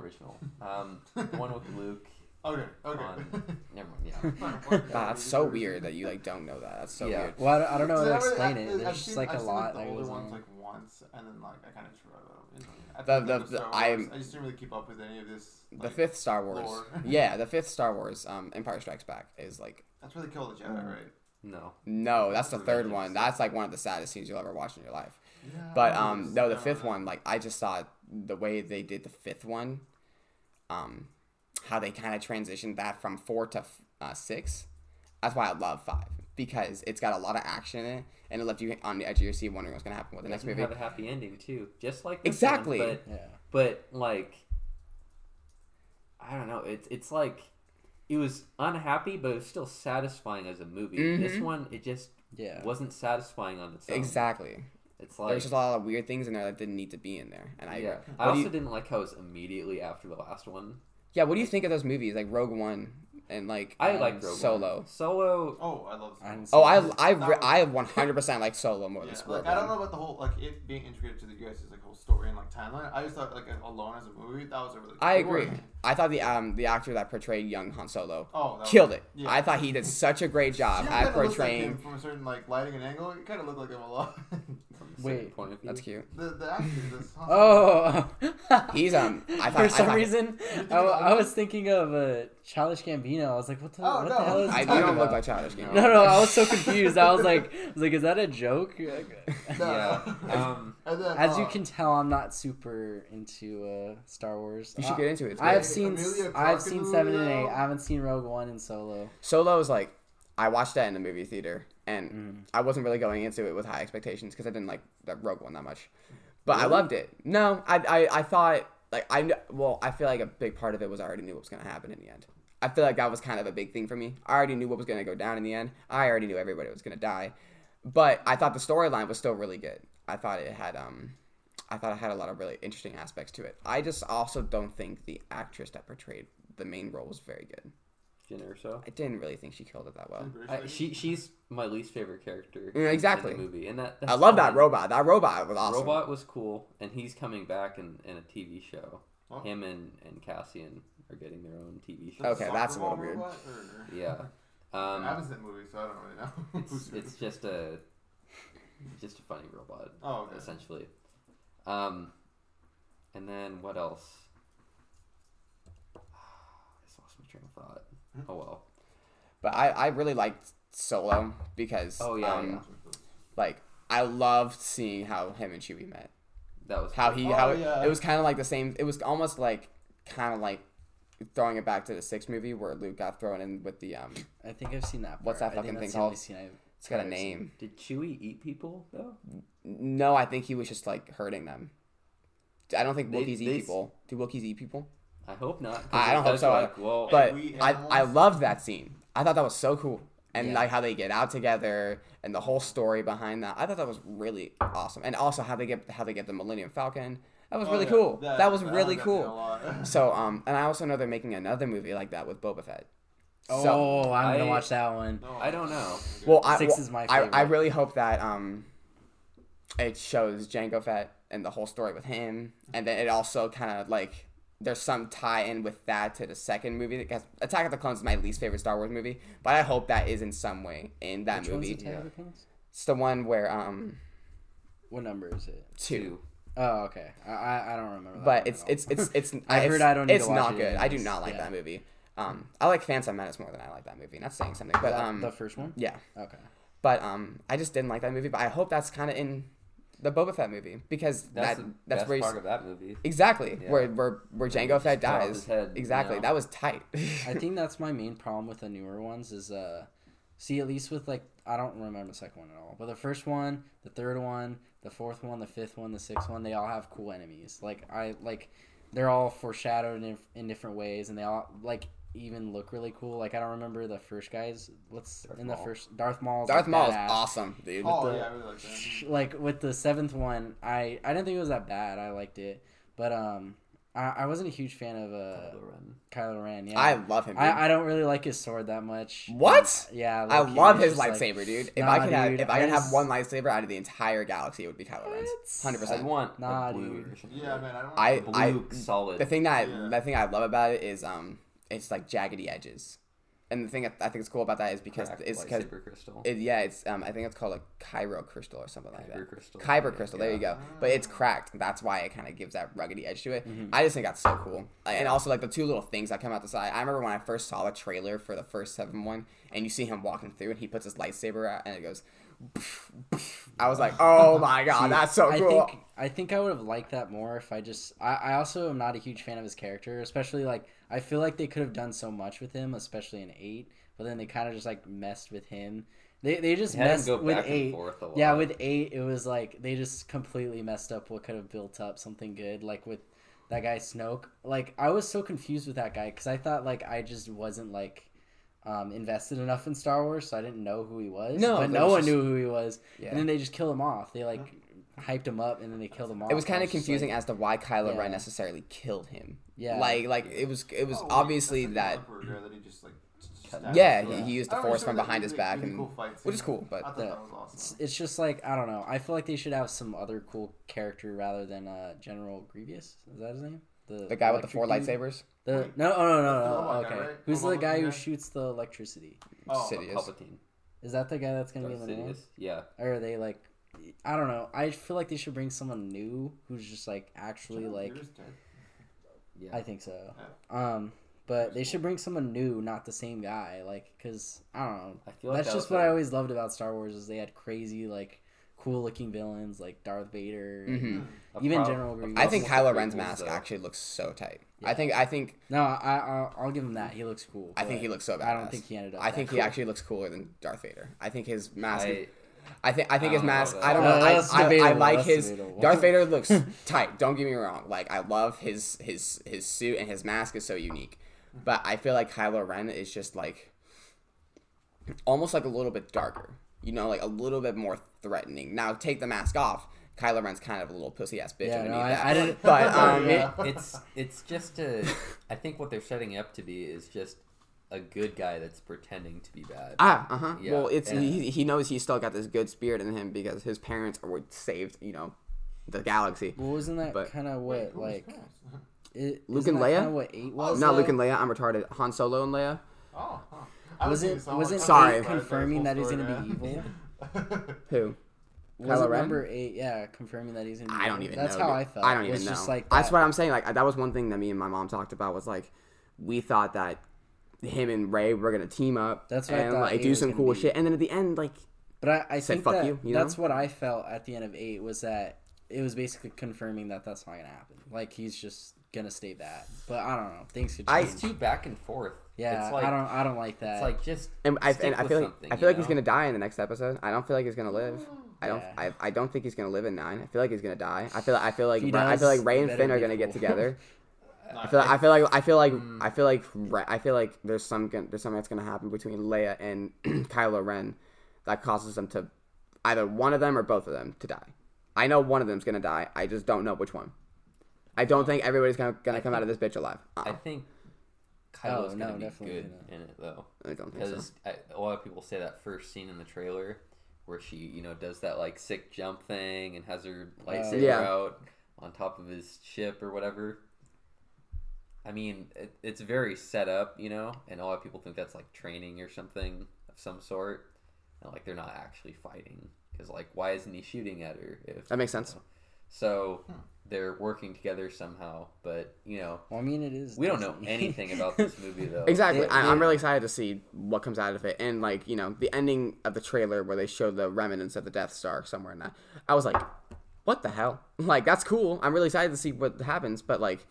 original. Um, the one with Luke. Okay, okay. On, never mind, yeah. Wow, that's so weird that you, like, don't know that. That's so yeah. weird. Well, I don't, I don't know how to explain I, it. There's I've just, seen, like, I've a lot. I've seen, like, the older ones, like, once, and then, like, I kind of drew out I I just didn't really keep up with any of this, like, the fifth Star Wars. Lore. Yeah, the fifth Star Wars, um, Empire Strikes Back, is, like... That's where they kill the Jedi, right? No. No, that's the third one. That's, like, one of the saddest scenes you'll ever watch in your life. Yeah, but, um, no, the fifth one, like, I just saw... the way they did the fifth one, um, how they kind of transitioned that from four to f- uh, six. That's why I love five, because it's got a lot of action in it, and it left you on the edge of your seat wondering what's going to happen with the next movie. It doesn't have a happy ending, too. Just like this exactly. one, but, yeah. but, like, I don't know. It's, it's like... it was unhappy, but it was still satisfying as a movie. Mm-hmm. This one, it just yeah. wasn't satisfying on its own. Exactly. It's like there's just a lot of weird things in there that didn't need to be in there. And I yeah. I also you, didn't like how it was immediately after the last one. Yeah, what do you think of those movies like Rogue One and like I um, like Rogue Solo. One. Solo. Oh, I love Solo. Oh, I I re- I one hundred percent like Solo more yeah, than Solo. Like, I don't know about the whole like it being integrated to the U S's like whole story and like timeline. I just thought like alone as a movie that was a really. Cool I agree. Movie. I thought the um the actor that portrayed young Han Solo oh, killed was, it. Yeah. I thought he did such a great job at portraying like him from a certain like lighting and angle. It kind of looked like him a lot. Wait, point of view. That's cute. The, the actor, this Han Solo. Oh, he's um. I thought, for some I thought, reason, I, I was thinking of a Childish Gambino. I was like, what the, oh, what no. the hell is I, he talking I don't about? Look like Childish Gambino. No, no, I was so confused. I was like, I was like, is that a joke? Like, no. Yeah. Um, then, as uh, you can tell, I'm not super into uh, Star Wars. You should get into it. It's I've seen, I've seen seven and eight. I haven't seen Rogue One and Solo. Solo is like, I watched that in the movie theater. And mm. I wasn't really going into it with high expectations because I didn't like that Rogue One that much, but really? I loved it. No, I, I I thought like I well I feel like a big part of it was I already knew what was gonna happen in the end. I feel like that was kind of a big thing for me. I already knew what was gonna go down in the end. I already knew everybody was gonna die, but I thought the storyline was still really good. I thought it had um I thought it had a lot of really interesting aspects to it. I just also don't think the actress that portrayed the main role was very good. Or so. I didn't really think she killed it that well. I, she she's my least favorite character. Yeah, exactly. In the movie, and that I love that robot. That robot was awesome. Robot was cool, and he's coming back in, in a T V show. Oh. Him and, and Cassian are getting their own T V show. Okay, that's a little weird. Or... Yeah, um, I was in that movie, so I don't really know. it's, it's just a just a funny robot. Oh, okay. Essentially. Um, and then what else? I just lost my train of thought. Oh well, but I, I really liked Solo because oh yeah, um, yeah, like I loved seeing how him and Chewie met. That was how cool. he oh, how it, yeah. it was kind of like the same. It was almost like kind of like throwing it back to the sixth movie where Luke got thrown in with the um. I think I've seen that. Part. What's that I fucking thing called? It's got a name. Did Chewie eat people though? No, I think he was just like hurting them. I don't think they, Wookiees they, eat people. Do Wookiees eat people? I hope not. I don't hope so. Like, well, but I, I loved that scene. I thought that was so cool. And yeah. like how they get out together and the whole story behind that. I thought that was really awesome. And also how they get how they get the Millennium Falcon. That was oh, really yeah. cool. That, that was that really cool. So um and I also know they're making another movie like that with Boba Fett. So oh, I'm I, gonna watch that one. No, I don't know. Well, I, Six well, is my favorite. I, I really hope that um it shows Jango Fett and the whole story with him, and then it also kind of like. There's some tie-in with that to the second movie. Because Attack of the Clones is my least favorite Star Wars movie, but I hope that is in some way in that Which movie. Which one's Attack of the Clones? It's the one where... um, What number is it? Two. two. Oh, okay. I I don't remember that But it's, it's... it's it's I it's, heard I don't need to watch it. It's not good. It I do not like yeah. that movie. Um, I like Phantom Menace more than I like that movie. Not saying something, but... um, the first one? Yeah. Okay. But um, I just didn't like that movie, but I hope that's kind of in... The Boba Fett movie, because that's that, the that's best where part of that movie. Exactly, yeah. where where where Jango Fett dies. Head, exactly, you know? That was tight. I think that's my main problem with the newer ones is, uh, see, at least with like I don't remember the second one at all, but the first one, the third one, the fourth one, the fifth one, the sixth one, they all have cool enemies. Like I like, they're all foreshadowed in, in different ways, and they all like. Even look really cool. Like I don't remember the first guys. What's Darth in Maul. The first Darth Maul? Darth Maul is awesome, dude. Oh the, yeah, I really like that. Like with the seventh one, I, I didn't think it was that bad. I liked it, but um, I, I wasn't a huge fan of uh Kylo Ren. Kylo Ren, yeah, I love him. I, I don't really like his sword that much. What? And, yeah, like, I love his lightsaber, like, dude. If nah, I could dude, have if I, I could just... have one lightsaber out of the entire galaxy, it would be Kylo Ren's. Hundred percent. I want nah, blue. Dude. Yeah, man. I don't. Want I, blue I solid. The thing that yeah. I, the thing I love about it is um. It's like jaggedy edges, and the thing I think is cool about that is because Correct. It's because it, yeah, it's um I think it's called a Kyber crystal or something like Kyber that. Crystal. Kyber crystal. Yeah. There you go. But it's cracked. That's why it kind of gives that ruggedy edge to it. Mm-hmm. I just think that's so cool. And also like the two little things that come out the side. I remember when I first saw a trailer for the first seven one, and you see him walking through, and he puts his lightsaber out, and it goes. I was like, oh my god, see, that's so cool. I think, I think I would have liked that more if I just I, I also am not a huge fan of his character, especially like I feel like they could have done so much with him, especially in eight, but then they kind of just like messed with him. They they just they messed with eight. Yeah, with eight it was like they just completely messed up what could have built up something good, like with that guy Snoke. Like, I was so confused with that guy because I thought, like, I just wasn't, like, um, invested enough in Star Wars, so I didn't know who he was. No, but no one just... knew who he was. Yeah. And then they just kill him off. They, like, huh? hyped him up, and then they killed him off. It was kind of confusing like, as to why Kylo yeah. Ren necessarily killed him. Yeah. Like, like it was it was oh, obviously like that... that he just, like, Yeah, he, he used the force from behind his back, and which is cool. But the, awesome. it's just like I don't know. I feel like they should have some other cool character rather than uh, General Grievous. Is that his name? The, the guy with the four dude? lightsabers. The Wait, no, oh, no, no, no, no. Okay, guy, right? Who's the guy who shoots the electricity? Oh, Palpatine. Is that the guy that's gonna be in the name? Yeah. Or are they like? I don't know. I feel like they should bring someone new who's just like actually like. Yeah. I think so. Um. But they should bring someone new, not the same guy. Like, because, I don't know. I feel like That's that just what like... I always loved about Star Wars is they had crazy, like, cool-looking villains like Darth Vader. Mm-hmm. Even problem. General Grievous. I think Kylo Ren's mask though. actually looks so tight. Yeah. I think... I think. No, I, I'll, I'll give him that. He looks cool. I think he looks so badass. I don't think he ended up I think cool. he actually looks cooler than Darth Vader. I think his mask... I... I think I think I his mask. I don't know. Uh, I, I, I like that's his. Debatable. Darth Vader looks tight. Don't get me wrong. Like I love his his his suit and his mask is so unique, but I feel like Kylo Ren is just like almost like a little bit darker. You know, like a little bit more threatening. Now take the mask off. Kylo Ren's kind of a little pussy ass bitch. Yeah, no, I, that. I didn't. But um, it, it's it's just a. I think what they're setting it up to be is just. A good guy that's pretending to be bad. Ah, uh huh. Yeah. Well, it's and, he, he knows he's still got this good spirit in him because his parents were saved, you know, the galaxy. Well, isn't that kind of what like it, Luke and Leia? What eight was? Not though? Luke and Leia. I'm retarded. Han Solo and Leia. Oh, huh. was it? Was it? Sorry, confirming that he's gonna now. be evil. Who? Kylo Ren? Number eight, yeah, confirming that he's gonna. Be I don't evil. even. That's know, how dude. I felt. I don't even it's know. Just like that. That's what I'm saying. Like that was one thing that me and my mom talked about was like we thought that. Him and Ray were gonna team up. That's what and, I thought. Like, do some cool be. shit, and then at the end, like, but I, I said, think "Fuck that, you." you know? That's what I felt at the end of eight was that it was basically confirming that that's not gonna happen. Like he's just gonna stay bad. But I don't know. Things could change. It's too back and forth. Yeah, it's like, I don't. I don't like that. It's like just and I, and I feel like I feel like know? he's gonna die in the next episode. I don't feel like he's gonna live. I don't. Yeah. I, I don't think he's gonna live in nine. I feel like he's gonna die. I feel. I feel like. Does, I feel like Ray and Finn are gonna cool. get together. I feel, I feel like I feel like I feel like I feel like there's some there's something that's gonna happen between Leia and Kylo Ren that causes them to either one of them or both of them to die. I know one of them's gonna die. I just don't know which one. I don't think everybody's gonna gonna I come think, out of this bitch alive. Uh-uh. I think Kylo's oh, no, gonna be good no. in it though. I don't think so. I, a lot of people say that first scene in the trailer where she you know does that like sick jump thing and has her lightsaber uh, yeah. out on top of his ship or whatever. I mean, it, it's very set up, you know, and a lot of people think that's, like, training or something of some sort. And, like, they're not actually fighting. Because, like, why isn't he shooting at her? If, that makes sense. You know? So, hmm. they're working together somehow, but, you know. Well, I mean, it is. We Disney. don't know anything about this movie, though. Exactly. It, I, I'm really excited to see what comes out of it. And, like, you know, the ending of the trailer where they show the remnants of the Death Star somewhere in that. I was like, what the hell? Like, that's cool. I'm really excited to see what happens, but, like.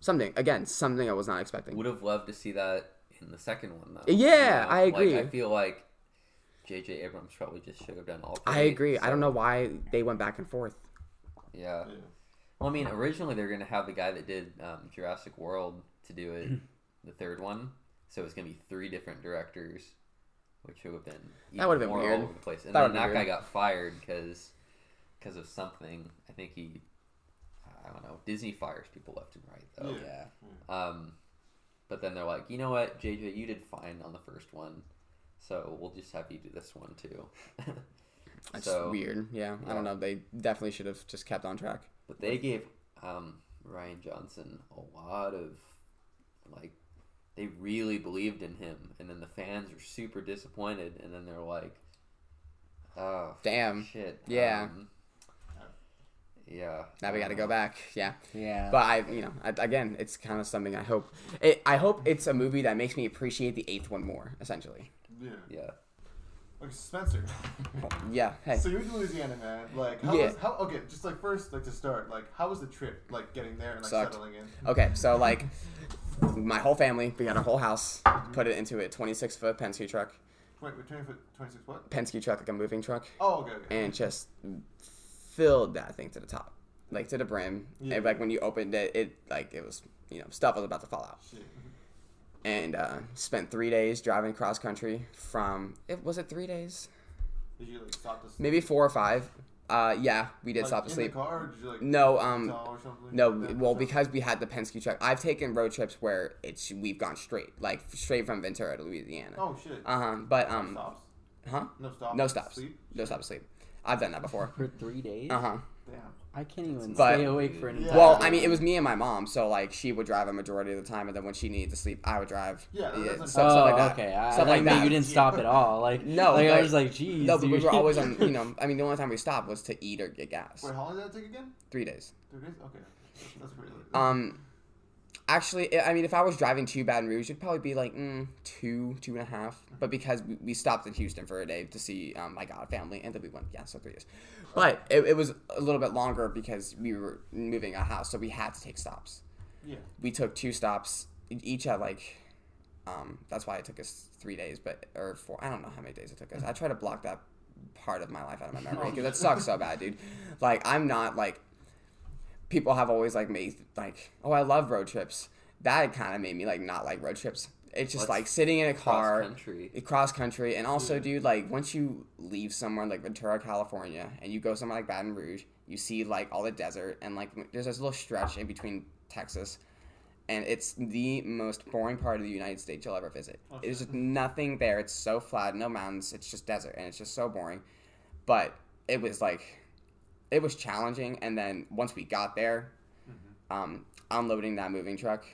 Something, again, something I was not expecting. Would have loved to see that in the second one, though. Yeah, you know? I agree. Like, I feel like J J Abrams probably just should have done all three. I agree. So. I don't know why they went back and forth. Yeah. yeah. Well, I mean, originally they were going to have the guy that did um, Jurassic World to do it, the third one. So it was going to be three different directors, which would have been even that would have been more weird. all over the place. And that then that weird. guy got fired because because of something. I think he... I don't know. Disney fires people left and right, though. Yeah. yeah. Um, but then they're like, you know what, J J, you did fine on the first one, so we'll just have you do this one too. That's so, weird. Yeah, yeah. I don't know. They definitely should have just kept on track. But they gave um, Rian Johnson a lot of like, they really believed in him, and then the fans were super disappointed, and then they're like, oh, damn, shit, yeah. Um, Yeah. Now we got to go back. Yeah. Yeah. But I, you know, I, again, it's kind of something I hope. It, I hope it's a movie that makes me appreciate the eighth one more, essentially. Yeah. Yeah. Okay, Spencer. yeah. Hey. So you're in Louisiana, man. Like, how yeah. was how? Okay, just like first, like to start, like, how was the trip, like getting there and like Sucked. settling in? Okay, so like, my whole family, we got our whole house, put it into a twenty-six foot Penske truck. Wait, twenty-six what? Penske truck, like a moving truck. Oh, okay. okay. And just. Filled that thing to the top. like to the brim. Yeah. And like when you opened it, it like it was, you know, stuff was about to fall out. Shit. And uh, spent three days driving cross country from it was it three days? Did you like stop to sleep? Maybe four or five. Uh, yeah, we did like, stop to in sleep. The car, or did you, like, no, um, or no. Like well, because we had the Penske truck. I've taken road trips where it's we've gone straight, like straight from Ventura to Louisiana. Oh shit. Uh huh. But um, no stops. Huh? No stops. No stops. Sleep? No stop sleep. I've done that before. For three days. Uh huh. Damn. I can't even but, stay awake for an entire. Yeah. Well, I mean, it was me and my mom, so like she would drive a majority of the time, and then when she needed to sleep, I would drive. Yeah, yeah so, oh, stuff like that. Okay. I, stuff I like that. You didn't stop at all, like no, like, like I was like, geez. No, but dude. We were always on. You know, I mean, the only time we stopped was to eat or get gas. Wait, how long did that take again? Three days. Three days. Okay, that's pretty late. Um, actually, I mean, if I was driving to Baton Rouge, it'd probably be like mm, two, two and a half. But because we, we stopped in Houston for a day to see um, my god family, and then we went, yeah, so three years. But it, it was a little bit longer because we were moving a house, so we had to take stops. Yeah. We took two stops each at like, um, that's why it took us three days, but or four. I don't know how many days it took us. I try to block that part of my life out of my memory because it sucks so bad, dude. Like I'm not like. People have always like made like, oh, I love road trips. That kind of made me like not like road trips. It's just What's like sitting in a car, cross country, cross country, and also, yeah. dude, like once you leave somewhere like Ventura, California, and you go somewhere like Baton Rouge, you see like all the desert, and like there's this little stretch in between Texas, and it's the most boring part of the United States you'll ever visit. Okay. There's just nothing there. It's so flat, no mountains. It's just desert, and it's just so boring. But it was like. It was challenging, and then once we got there, mm-hmm. um, unloading that moving truck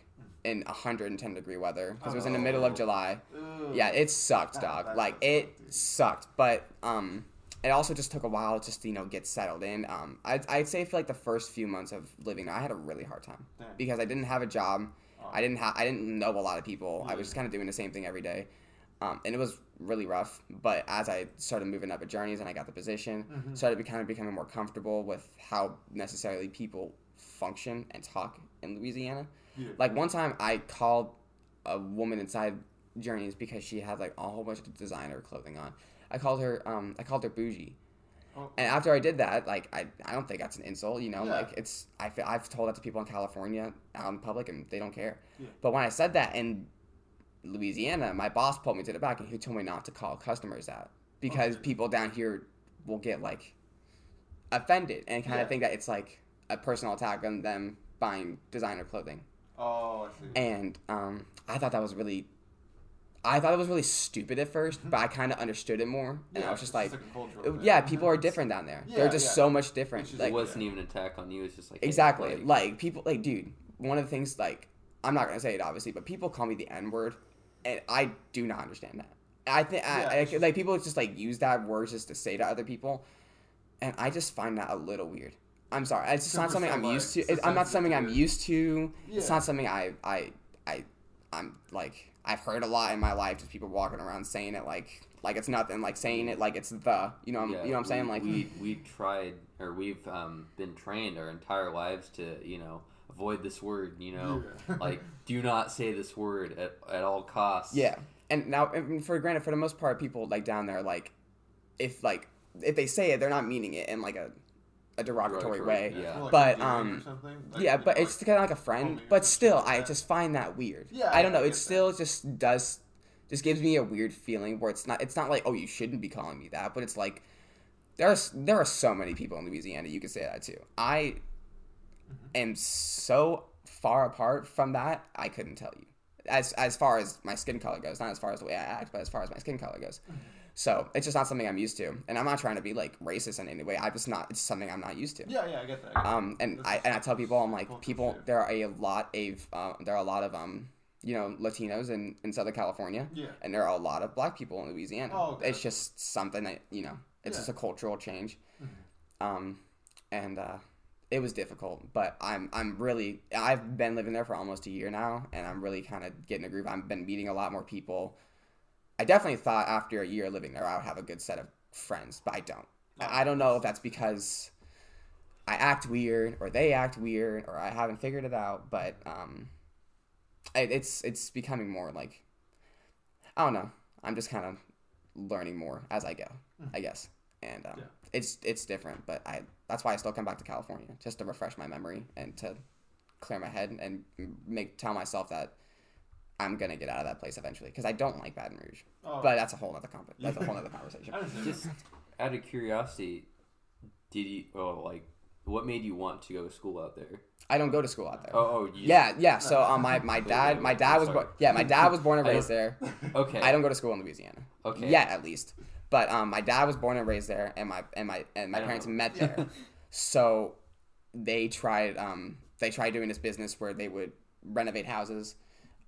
in one hundred ten degree weather because oh. it was in the middle of July. Ew. Yeah, it sucked, dog. That like it suck, sucked, but um, it also just took a while just to, you know, get settled in. Um, I'd, I'd say for like the first few months of living there, I had a really hard time Damn. because I didn't have a job. Oh. I didn't ha- I didn't know a lot of people. Yeah. I was just kind of doing the same thing every day. Um, and it was really rough, but as I started moving up at Journeys and I got the position, mm-hmm. started kind of becoming more comfortable with how necessarily people function and talk in Louisiana. Yeah. Like one time I called a woman inside Journeys because she had like a whole bunch of designer clothing on. I called her, um, I called her bougie. Oh. And after I did that, like, I, I don't think that's an insult, you know, yeah. like, it's, I, I've told that to people in California out in public and they don't care. Yeah. But when I said that and Louisiana, my boss pulled me to the back and he told me not to call customers that because okay. people down here will get like offended and kind yeah. of think that it's like a personal attack on them buying designer clothing. Oh, I see. And um, I thought that was really, I thought it was really stupid at first, but I kind of understood it more, and yeah, I was just like, like yeah, people are different down there. Yeah, They're just yeah. so much different. Just, like, it wasn't yeah. even an attack on you. It's just like exactly hey, like people like dude. One of the things like I'm not gonna say it obviously, but people call me the N-word. And I do not understand that. I think yeah, I, I, like people just like use that word just to say to other people, and I just find that a little weird. I'm sorry, it's just not something I'm like, used to. It, I'm not something I'm used to. Yeah. It's not something I, I, I, I'm like I've heard a lot in my life. Just people walking around saying it like like it's nothing. Like saying it like it's the you know I'm, yeah, you know what I'm saying we, like we we tried or we've um, been trained our entire lives to you know. Avoid this word, you know, yeah. like do not say this word at, at all costs. Yeah, and now and for granted, for the most part, people like down there, like if like if they say it, they're not meaning it in like a, a derogatory, derogatory way. Yeah, well, like but um, like, yeah, but know, it's like, kind of like a friend. But still, like I just find that weird. Yeah, I don't know. I it still that. just does just gives me a weird feeling where it's not it's not like oh you shouldn't be calling me that, but it's like there's there are so many people in Louisiana you could say that to. I. am so far apart from that I couldn't tell you as as far as my skin color goes, not as far as the way I act, but as far as my skin color goes. So it's just not something I'm used to, and I'm not trying to be like racist in any way. I just not it's something I'm not used to. Yeah, yeah, I get that. I get um, and that. I and I tell people I'm like people there are a lot of uh, there are a lot of um you know Latinos in, in Southern California, yeah, and there are a lot of black people in Louisiana. Oh, okay. It's just something that you know it's yeah. just a cultural change, mm-hmm. um and. uh It was difficult, but I'm I'm really I've been living there for almost a year now, and I'm really kind of getting a groove. I've been meeting a lot more people. I definitely thought after a year living there I would have a good set of friends, but I don't. I don't know if that's because I act weird or they act weird or I haven't figured it out, but um, it, it's it's becoming more like I don't know. I'm just kind of learning more as I go, I guess. And um, yeah. it's it's different, but I that's why I still come back to California, just to refresh my memory and to clear my head and make tell myself that I'm gonna get out of that place eventually, because I don't like Baton Rouge. Oh. But that's a whole other com- that's a whole other conversation. Just out of curiosity, did you oh like what made you want to go to school out there? I don't go to school out there. Oh, oh you, yeah, yeah. So um, my my dad, my dad was born, yeah, my dad was born and raised there. Okay. I don't go to school in Louisiana. Okay. Yet, at least. But um, my dad was born and raised there, and my and my and my parents know. met there. So they tried um they tried doing this business where they would renovate houses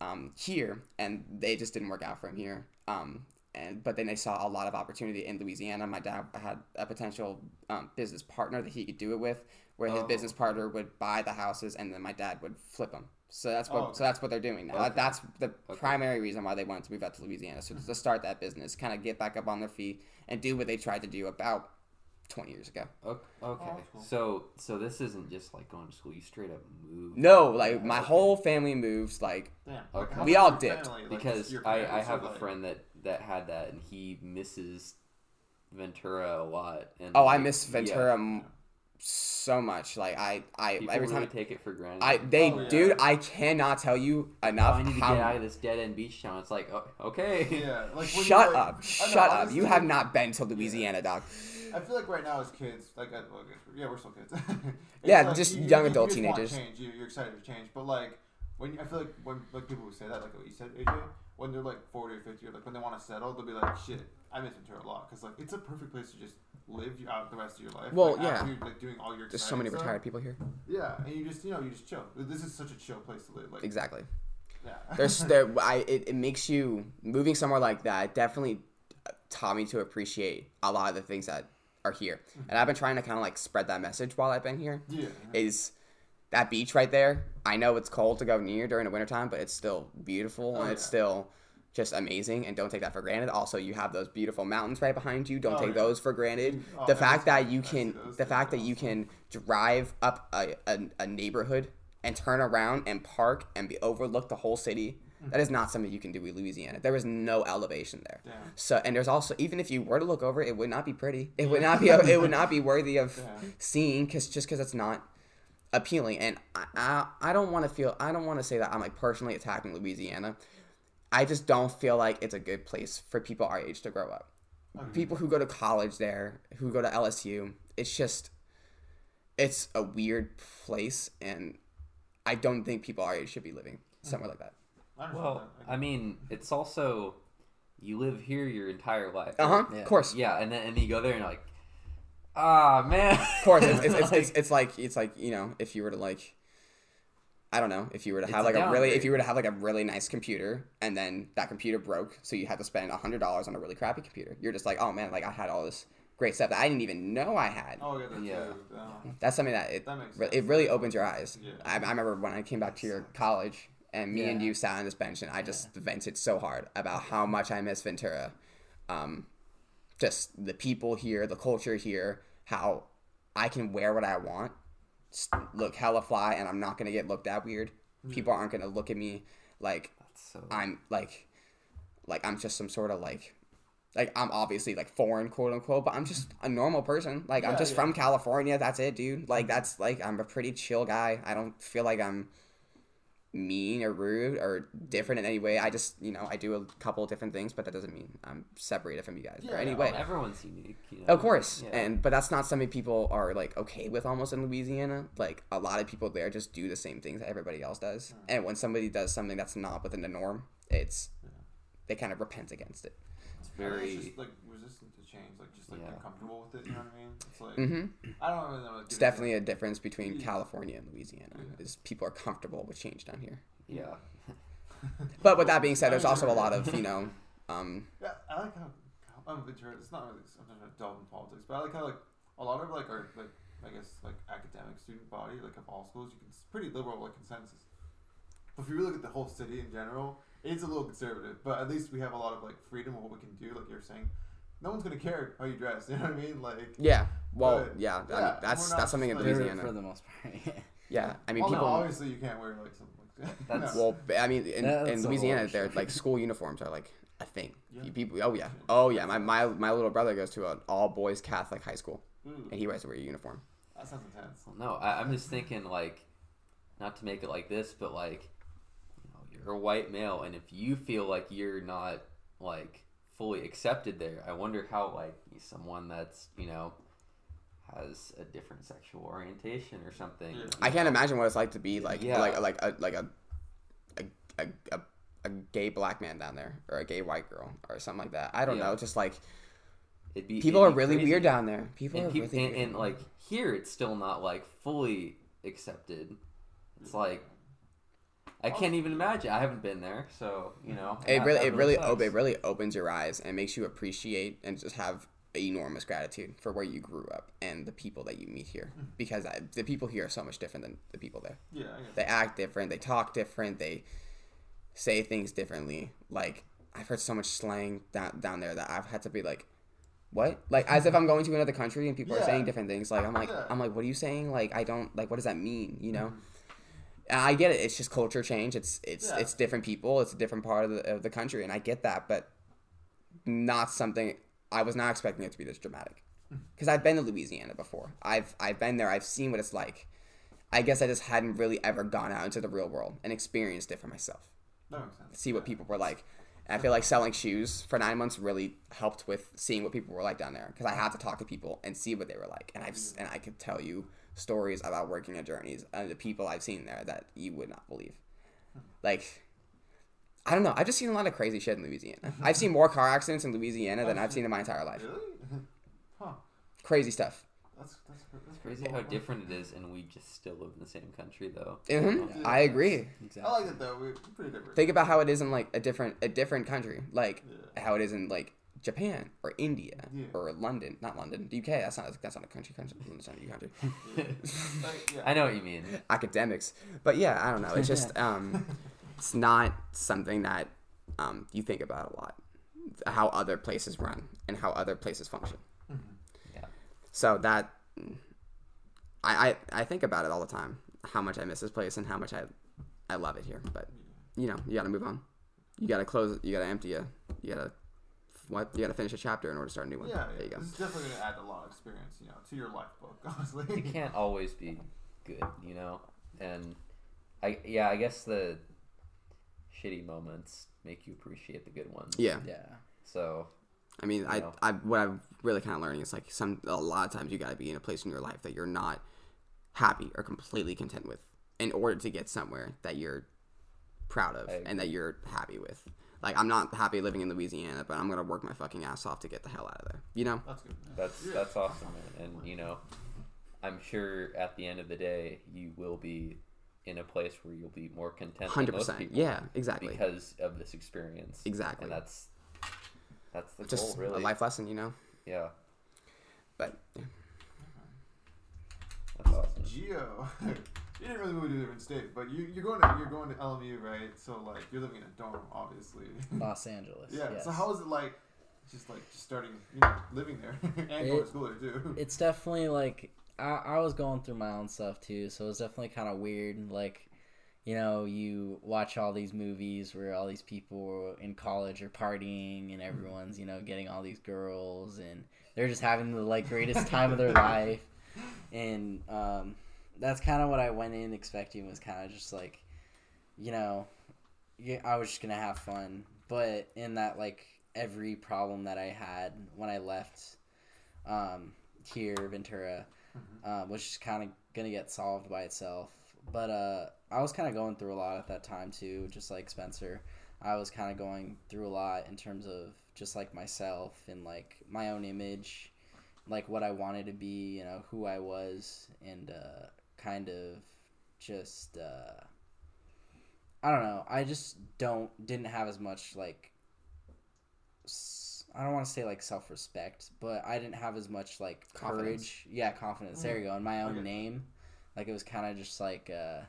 um here, and they just didn't work out for him here. Um and but then they saw a lot of opportunity in Louisiana. My dad had a potential um, business partner that he could do it with, where his oh. business partner would buy the houses and then my dad would flip them. So that's what oh, okay. so that's what they're doing now. Okay. That's the okay. primary reason why they wanted to move out to Louisiana. So to start that business, kind of get back up on their feet and do what they tried to do about twenty years ago. Okay. okay. So so this isn't just like going to school. You straight up moved. No, like my okay. whole family moves. Like yeah. okay. we all dipped. Like, because I, I have a friend that, that had that and he misses Ventura a lot. And oh, like, I miss Ventura yeah. so much. Like I, I People every really time I take it for granted. I they oh, yeah. dude, I cannot tell you enough. Oh, I need to how... get out of this dead end beach town. It's like oh, okay, yeah. Like, shut up, like, shut know, up. Honestly, you have not been to Louisiana, yeah. dog. I feel like right now as kids, like I, well, yeah, we're still kids. yeah, like, just you, young you, adult you just teenagers. Want change. You, you're excited for change, but like when I feel like when like people would say that, like what you said, A J, when they're like forty or fifty, or like when they want to settle, they'll be like, shit, I miss Ventura a lot because like it's a perfect place to just live out the rest of your life. Well, like, yeah. You're, like, doing all your There's so many stuff. Retired people here. Yeah, and you just you know you just chill. This is such a chill place to live. Like exactly. Yeah. There's there. I it, it makes you moving somewhere like that definitely taught me to appreciate a lot of the things that are here, and I've been trying to kind of like spread that message while I've been here. Yeah. Is that beach right there? I know it's cold to go near during the wintertime, but it's still beautiful oh, and it's yeah. still. Just amazing, and don't take that for granted. Also, you have those beautiful mountains right behind you. Don't oh, take yeah. those for granted. Oh, the fact that you can, the fact that you can drive up a, a, a neighborhood and turn around and park and be overlooked the whole city. Mm-hmm. That is not something you can do in Louisiana. There is no elevation there. Yeah. So, and there's also even if you were to look over, it would not be pretty. It would not be. It would not be worthy of yeah. seeing, cause just because it's not appealing. And I, I, I don't want to feel. I don't want to say that I'm like personally attacking Louisiana. I just don't feel like it's a good place for people our age to grow up. Mm-hmm. People who go to college there, who go to L S U, it's just, it's a weird place, and I don't think people our age should be living somewhere like that. Well, I mean, it's also, you live here your entire life. Right? Uh-huh, yeah. Of course. Yeah, and then and you go there and you're like, ah, man. Of course, it's, it's, it's, it's, it's like, it's like, you know, if you were to like, I don't know, if you were to have it's like a really, if you were to have like a really nice computer and then that computer broke, so you had to spend a hundred dollars on a really crappy computer. You're just like, oh man, like I had all this great stuff that I didn't even know I had. Oh yeah, that's, yeah. Yeah. That's something that it that makes sense. It really opens your eyes. Yeah. I, I remember when I came back to your college and me yeah. and you sat on this bench and I just yeah. vented so hard about how much I miss Ventura, um, just the people here, the culture here, how I can wear what I want. Look hella fly and I'm not gonna get looked at weird. Yeah. People aren't gonna look at me like so... I'm like like I'm just some sort of like like I'm obviously like foreign, quote unquote, but I'm just a normal person. Like yeah, I'm just yeah. from California, that's it, dude. Like that's like I'm a pretty chill guy. I don't feel like I'm mean or rude or different in any way. I just, you know, I do a couple of different things, but that doesn't mean I'm separated from you guys yeah, or any way. Well, everyone's unique, you know? Of course. Yeah. And but that's not something people are like okay with almost in Louisiana. Like a lot of people there just do the same things that everybody else does. Yeah. And when somebody does something that's not within the norm, it's yeah. they kind of repent against it. It's very it's just, like resistant to change, like just like yeah. they're comfortable with it, you know what I mean? It's like mm-hmm. I don't really know. It's definitely a difference between yeah. California and Louisiana. Yeah. Is people are comfortable with change down here. Yeah. But with that being said, there's also a lot of you know. Um, yeah, I like how I'm Ventura. It's not really I'm not delve in politics, but I like how like a lot of like our like I guess like academic student body like of all schools, you can it's pretty liberal like consensus. But if you really look at the whole city in general. It's a little conservative, but at least we have a lot of like freedom of what we can do. Like you're saying, no one's gonna care how you dress. You know what I mean? Like yeah, well but, yeah, yeah I mean, that's that's something in Louisiana for the most part. yeah. yeah, I mean well, people. No, obviously, you can't wear like something like that. That's, no. Well, I mean in, in Louisiana, they're like school uniforms are like a thing. Yeah. People, oh yeah, oh yeah. My my my little brother goes to an all boys Catholic high school. Mm. And he rides to wear your uniform. That sounds intense. Well, no, I, I'm just thinking, like, not to make it like this, but, like, you know, you're a white male, and if you feel like you're not, like, fully accepted there, I wonder how, like, someone that's, you know, has a different sexual orientation or something. Yeah. I can't imagine what it's like to be, like, yeah. like, like a, like a, a, a, a gay black man down there, or a gay white girl, or something like that. I don't yeah. know, just, like... It'd be, people it'd be are really crazy. weird down there. People and are people, really and, weird. And like here, it's still not like fully accepted. It's like I can't even imagine. I haven't been there, so you know. It that, really, that it really, really op- it really opens your eyes and makes you appreciate and just have enormous gratitude for where you grew up and the people that you meet here, because I, the people here are so much different than the people there. Yeah, I guess. They act different. They talk different. They say things differently. Like I've heard so much slang down down there that I've had to be like. What? Like, as if I'm going to another country and people yeah. are saying different things. Like, I'm like, yeah. I'm like, what are you saying? Like, I don't, like, what does that mean? You know? Mm-hmm. I get it. It's just culture change. It's, it's, yeah. it's different people. It's a different part of the, of the country. And I get that, but not something, I was not expecting it to be this dramatic. Because I've been to Louisiana before. I've, I've been there. I've seen what it's like. I guess I just hadn't really ever gone out into the real world and experienced it for myself. That makes sense. See what people were like. I feel like selling shoes for nine months really helped with seeing what people were like down there, because I had to talk to people and see what they were like, and I've and I could tell you stories about working at Journeys and the people I've seen there that you would not believe. Like, I don't know. I've just seen a lot of crazy shit in Louisiana. I've seen more car accidents in Louisiana than I've seen in my entire life. Really? Huh. Crazy stuff. That's, that's, that's crazy how different it is, and we just still live in the same country, though. Mm-hmm. Yeah. I agree. Exactly. I like it though. We're pretty different. Think about how it is in like a different, a different country, like yeah. how it is in like Japan or India yeah. or London. Not London, the U K. That's not that's not a country. Country. That's not a country. Yeah. Like, yeah. I know what you mean. Academics, but yeah, I don't know. It's just um, it's not something that um you think about a lot. How other places run and how other places function. So that, I, I I think about it all the time, how much I miss this place and how much I I love it here. But, you know, you got to move on. You got to close it. You got to empty it. You got to, what? You got to finish a chapter in order to start a new one. Yeah, there you go. It's definitely going to add a lot of experience, you know, to your life book, honestly. It can't always be good, you know? And, I yeah, I guess the shitty moments make you appreciate the good ones. Yeah. Yeah. So... I mean, I, I, what I'm really kind of learning is like some a lot of times you got to be in a place in your life that you're not happy or completely content with in order to get somewhere that you're proud of and that you're happy with. Like, I'm not happy living in Louisiana, but I'm gonna work my fucking ass off to get the hell out of there. You know? That's good. That's that's awesome, man. And you know, I'm sure at the end of the day you will be in a place where you'll be more content. one hundred percent. Yeah, exactly. Because of this experience. Exactly. And that's. That's the just goal, really. A life lesson, you know? Yeah. But, yeah. That's awesome. Gio, you didn't really move to a different state, but you, you're, going to, you're going to L M U, right? So, like, you're living in a dorm, obviously. Los Angeles. Yeah, yes. So how is it, like, just, like, just starting, you know, living there and going to school there, too? It's definitely, like, I, I was going through my own stuff, too, so it was definitely kind of weird, like... You know, you watch all these movies where all these people in college are partying and everyone's, you know, getting all these girls and they're just having the, like, greatest time of their life. And um, that's kind of what I went in expecting was kind of just, like, you know, I was just going to have fun. But in that, like, every problem that I had when I left um, here, Ventura, uh, was just kind of going to get solved by itself. But uh, I was kind of going through a lot at that time, too, just like Spencer. I was kind of going through a lot in terms of just, like, myself and, like, my own image, like, what I wanted to be, you know, who I was, and uh, kind of just, uh, I don't know. I just don't, didn't have as much, like, I don't want to say, like, self-respect, but I didn't have as much, like, confidence. courage. Yeah, confidence. Oh. There you go. In my own okay. name. Like, it was kind of just, like, uh,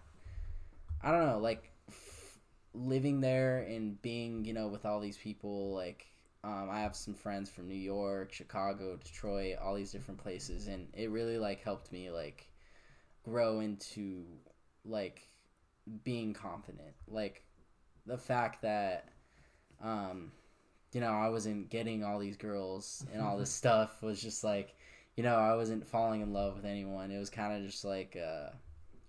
I don't know, like, f- living there and being, you know, with all these people, like, um, I have some friends from New York, Chicago, Detroit, all these different places, and it really, like, helped me, like, grow into, like, being confident. Like, the fact that, um, you know, I wasn't getting all these girls and all this stuff was just, like, you know, I wasn't falling in love with anyone. It was kind of just like, uh,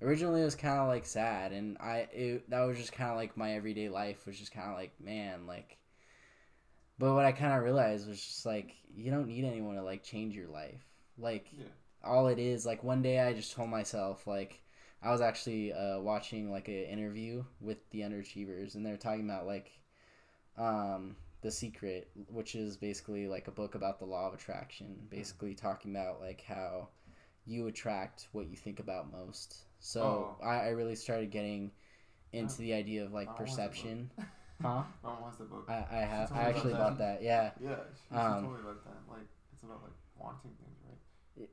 originally it was kind of like sad, and I it, that was just kind of like my everyday life was just kind of like, man, like. But what I kind of realized was just like, you don't need anyone to like change your life. Like, yeah. All it is, like, one day I just told myself, like, I was actually uh, watching like an interview with the Underachievers, and they're talking about like, um, The Secret, which is basically like a book about the law of attraction, basically talking about like how you attract what you think about most. So oh. I, I really started getting into oh. the idea of like I perception. Huh? Mom wants the book. I, I have. I actually that. bought that. Yeah. Yeah. She, she um, told me about that. Like, it's about like wanting things, right?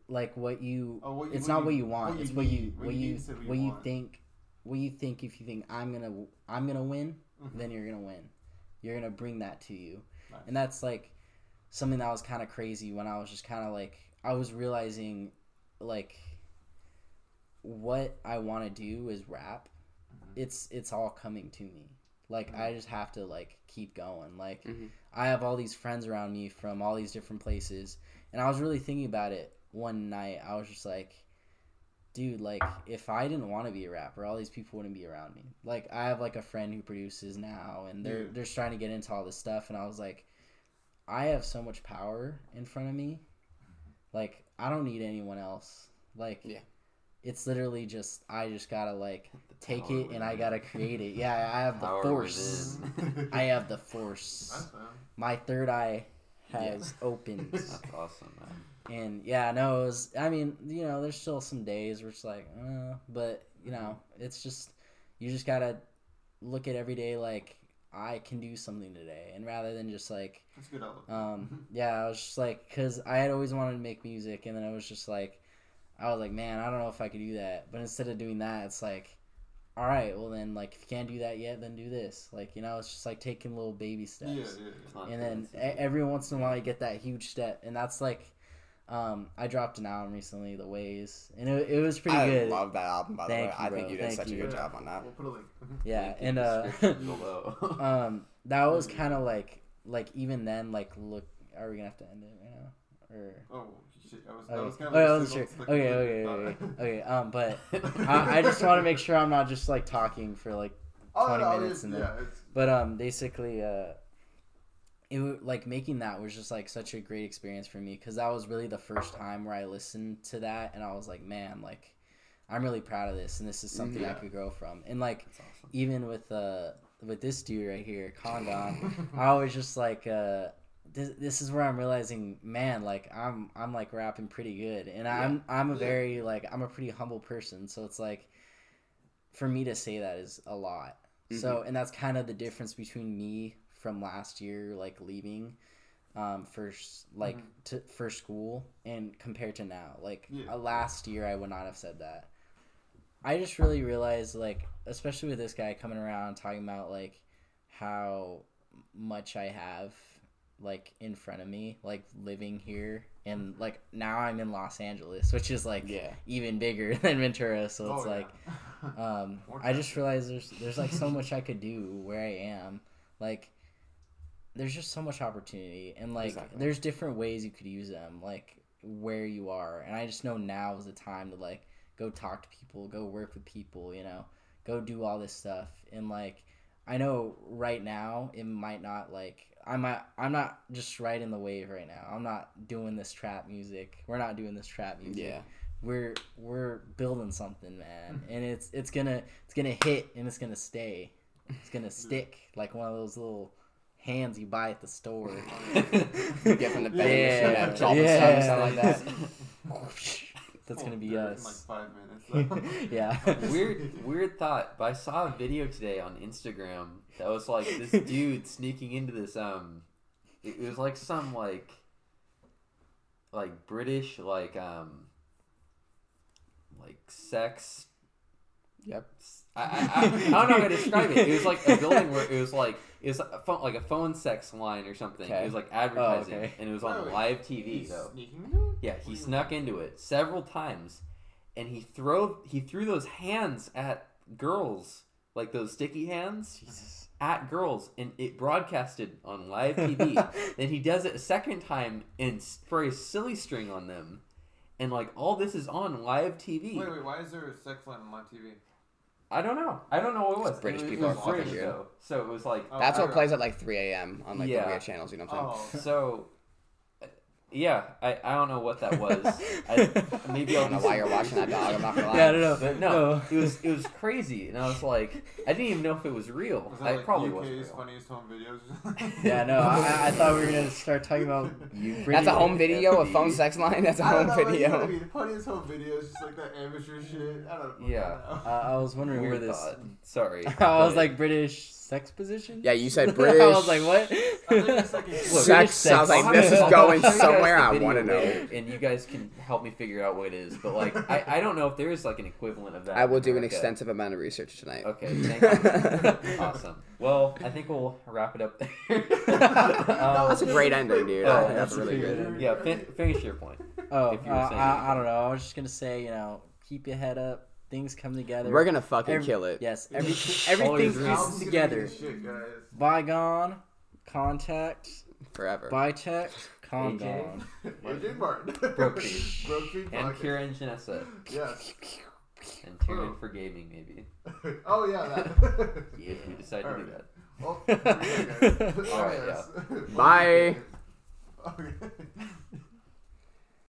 Like what you, oh, what you it's what not you, what you want, what it's you what you what you what you, what you think what you think if you think I'm gonna I'm gonna win, mm-hmm. then you're gonna win. You're gonna bring that to you. Nice. And that's like something that was kinda crazy when I was just kinda like I was realizing like what I wanna do is rap. Mm-hmm. It's it's all coming to me. Like, mm-hmm. I just have to like keep going. Like, mm-hmm. I have all these friends around me from all these different places, and I was really thinking about it. One night I was just like, dude, like if I didn't want to be a rapper, all these people wouldn't be around me. Like I have like a friend who produces now, and they're yeah. they're trying to get into all this stuff, and I was like, I have so much power in front of me. Like I don't need anyone else. Like yeah. it's literally just I just gotta like take it and I gotta create it. Yeah, I have the power force. I have the force. My third eye has yeah. opened. That's awesome, man. And yeah, no, it was, I mean, you know, there's still some days where it's like, uh, but you know, it's just, you just gotta look at every day like, I can do something today. And rather than just like, that's a good outlook. um, yeah, I was just like, cause I had always wanted to make music, and then I was just like, I was like, man, I don't know if I could do that. But instead of doing that, it's like, all right, well then, like, if you can't do that yet, then do this. Like, you know, it's just like taking little baby steps. Yeah, yeah, yeah. And then a- every once in a while you get that huge step, and that's like, Um, I dropped an album recently, The Ways, and it, it was pretty I good. I love that album, by the Thank way. You, I think you did Thank such you. a good job on that. We'll put a link. Yeah, and uh, um, that was kind of like, like even then, like, look, are we gonna have to end it right now? Or oh shit, I was, okay. I was kind of oh, like, sure. Like, okay, okay, okay, okay, okay. Um, but I, I just want to make sure I'm not just like talking for like twenty oh, no, minutes, and then, yeah, but um, basically uh. It like making that was just like such a great experience for me, because that was really the first time where I listened to that and I was like, man, like I'm really proud of this, and this is something yeah. I could grow from. And like awesome. even with uh with this dude right here, Con Gon, I was just like uh this this is where I'm realizing, man, like I'm I'm like rapping pretty good, and yeah. I'm I'm a very yeah. like I'm a pretty humble person, so it's like for me to say that is a lot. Mm-hmm. So and that's kind of the difference between me from last year, like leaving um first like mm-hmm. to for school, and compared to now, like yeah. uh, last year I would not have said that. I just really realized, like, especially with this guy coming around talking about like how much I have like in front of me, like living here, and like now I'm in Los Angeles, which is like yeah. even bigger than Ventura, so oh, it's yeah. like um I just realized there's there's like so much I could do where I am. Like there's just so much opportunity, and like exactly. there's different ways you could use them, like where you are. And I just know now is the time to like go talk to people, go work with people, you know, go do all this stuff. And like I know right now it might not like I'm not, I'm not just right in the wave right now. I'm not doing this trap music. We're not doing this trap music. Yeah. We're we're building something, man, and it's it's gonna it's gonna hit, and it's gonna stay. It's gonna stick like one of those little hands you buy at the store. You get from the vending yeah, machine, yeah, yeah, yeah, like that. That's gonna be us. In like five minutes. So. Yeah. Weird, weird thought. But I saw a video today on Instagram that was like this dude sneaking into this. Um, it was like some like, like British like um, like sex. Yep. I, I, I, I don't know how to describe it. It was like a building where it was like it was a phone, like a phone sex line or something. Okay. It was like advertising, oh, okay. and it was on live T V. So yeah, he snuck into it several times, and he throw he threw those hands at girls, like those sticky hands. Jesus. At girls, and it broadcasted on live T V. Then he does it a second time and sprays silly string on them. And, like, all this is on live T V. Wait, wait, why is there a sex line on live T V? I don't know. I don't know what it was. British it was, people it was are British, though. So it was, like... Oh, that's what right. plays at, like, three a.m. on, like, yeah. the weird channels, you know what I'm saying? Oh. So... Yeah, I, I don't know what that was. I, maybe I'll I don't know why you're watching that dog. I'm not gonna lie. Yeah, I don't know. But no, no, it was it was crazy, and I was like, I didn't even know if it was real. Was that I like probably wasn't real. U K's funniest home videos. Yeah, no, I, I thought we were gonna start talking about. You that's a home video, a phone sex line. That's a home know, video. Like, be the funniest home videos, just like that amateur shit. I don't know. Yeah, I, don't know. Uh, I was wondering Weird where this. Thought. Sorry, I was like British. Sex position? Yeah, you said British. I was like, what? Sex. Sex. I was like, this is going somewhere. I want to know. And you guys can help me figure out what it is. But like, I, I don't know if there is like an equivalent of that. I will do an extensive amount of research tonight. Okay, thank you. Awesome. Well, I think we'll wrap it up there. um, that's a great ending, dude. Uh, I think that's, that's really good. Ending. Yeah, fin- finish your point. Oh, if you were uh, I, I don't know. I was just gonna say, you know, keep your head up. Things come together. We're gonna fucking every, kill it. Yes, every, everything comes together. Shit, guys. Bygone, contact, forever. Bytact, Con Gon. A J Martin. Broke Feed. Broke Feed. And Kieran Janessa. Yes. And Kieran oh. for gaming, maybe. Oh yeah, that. Yeah, if you decide All to right. do that. Well, All right, yeah. Bye. Okay.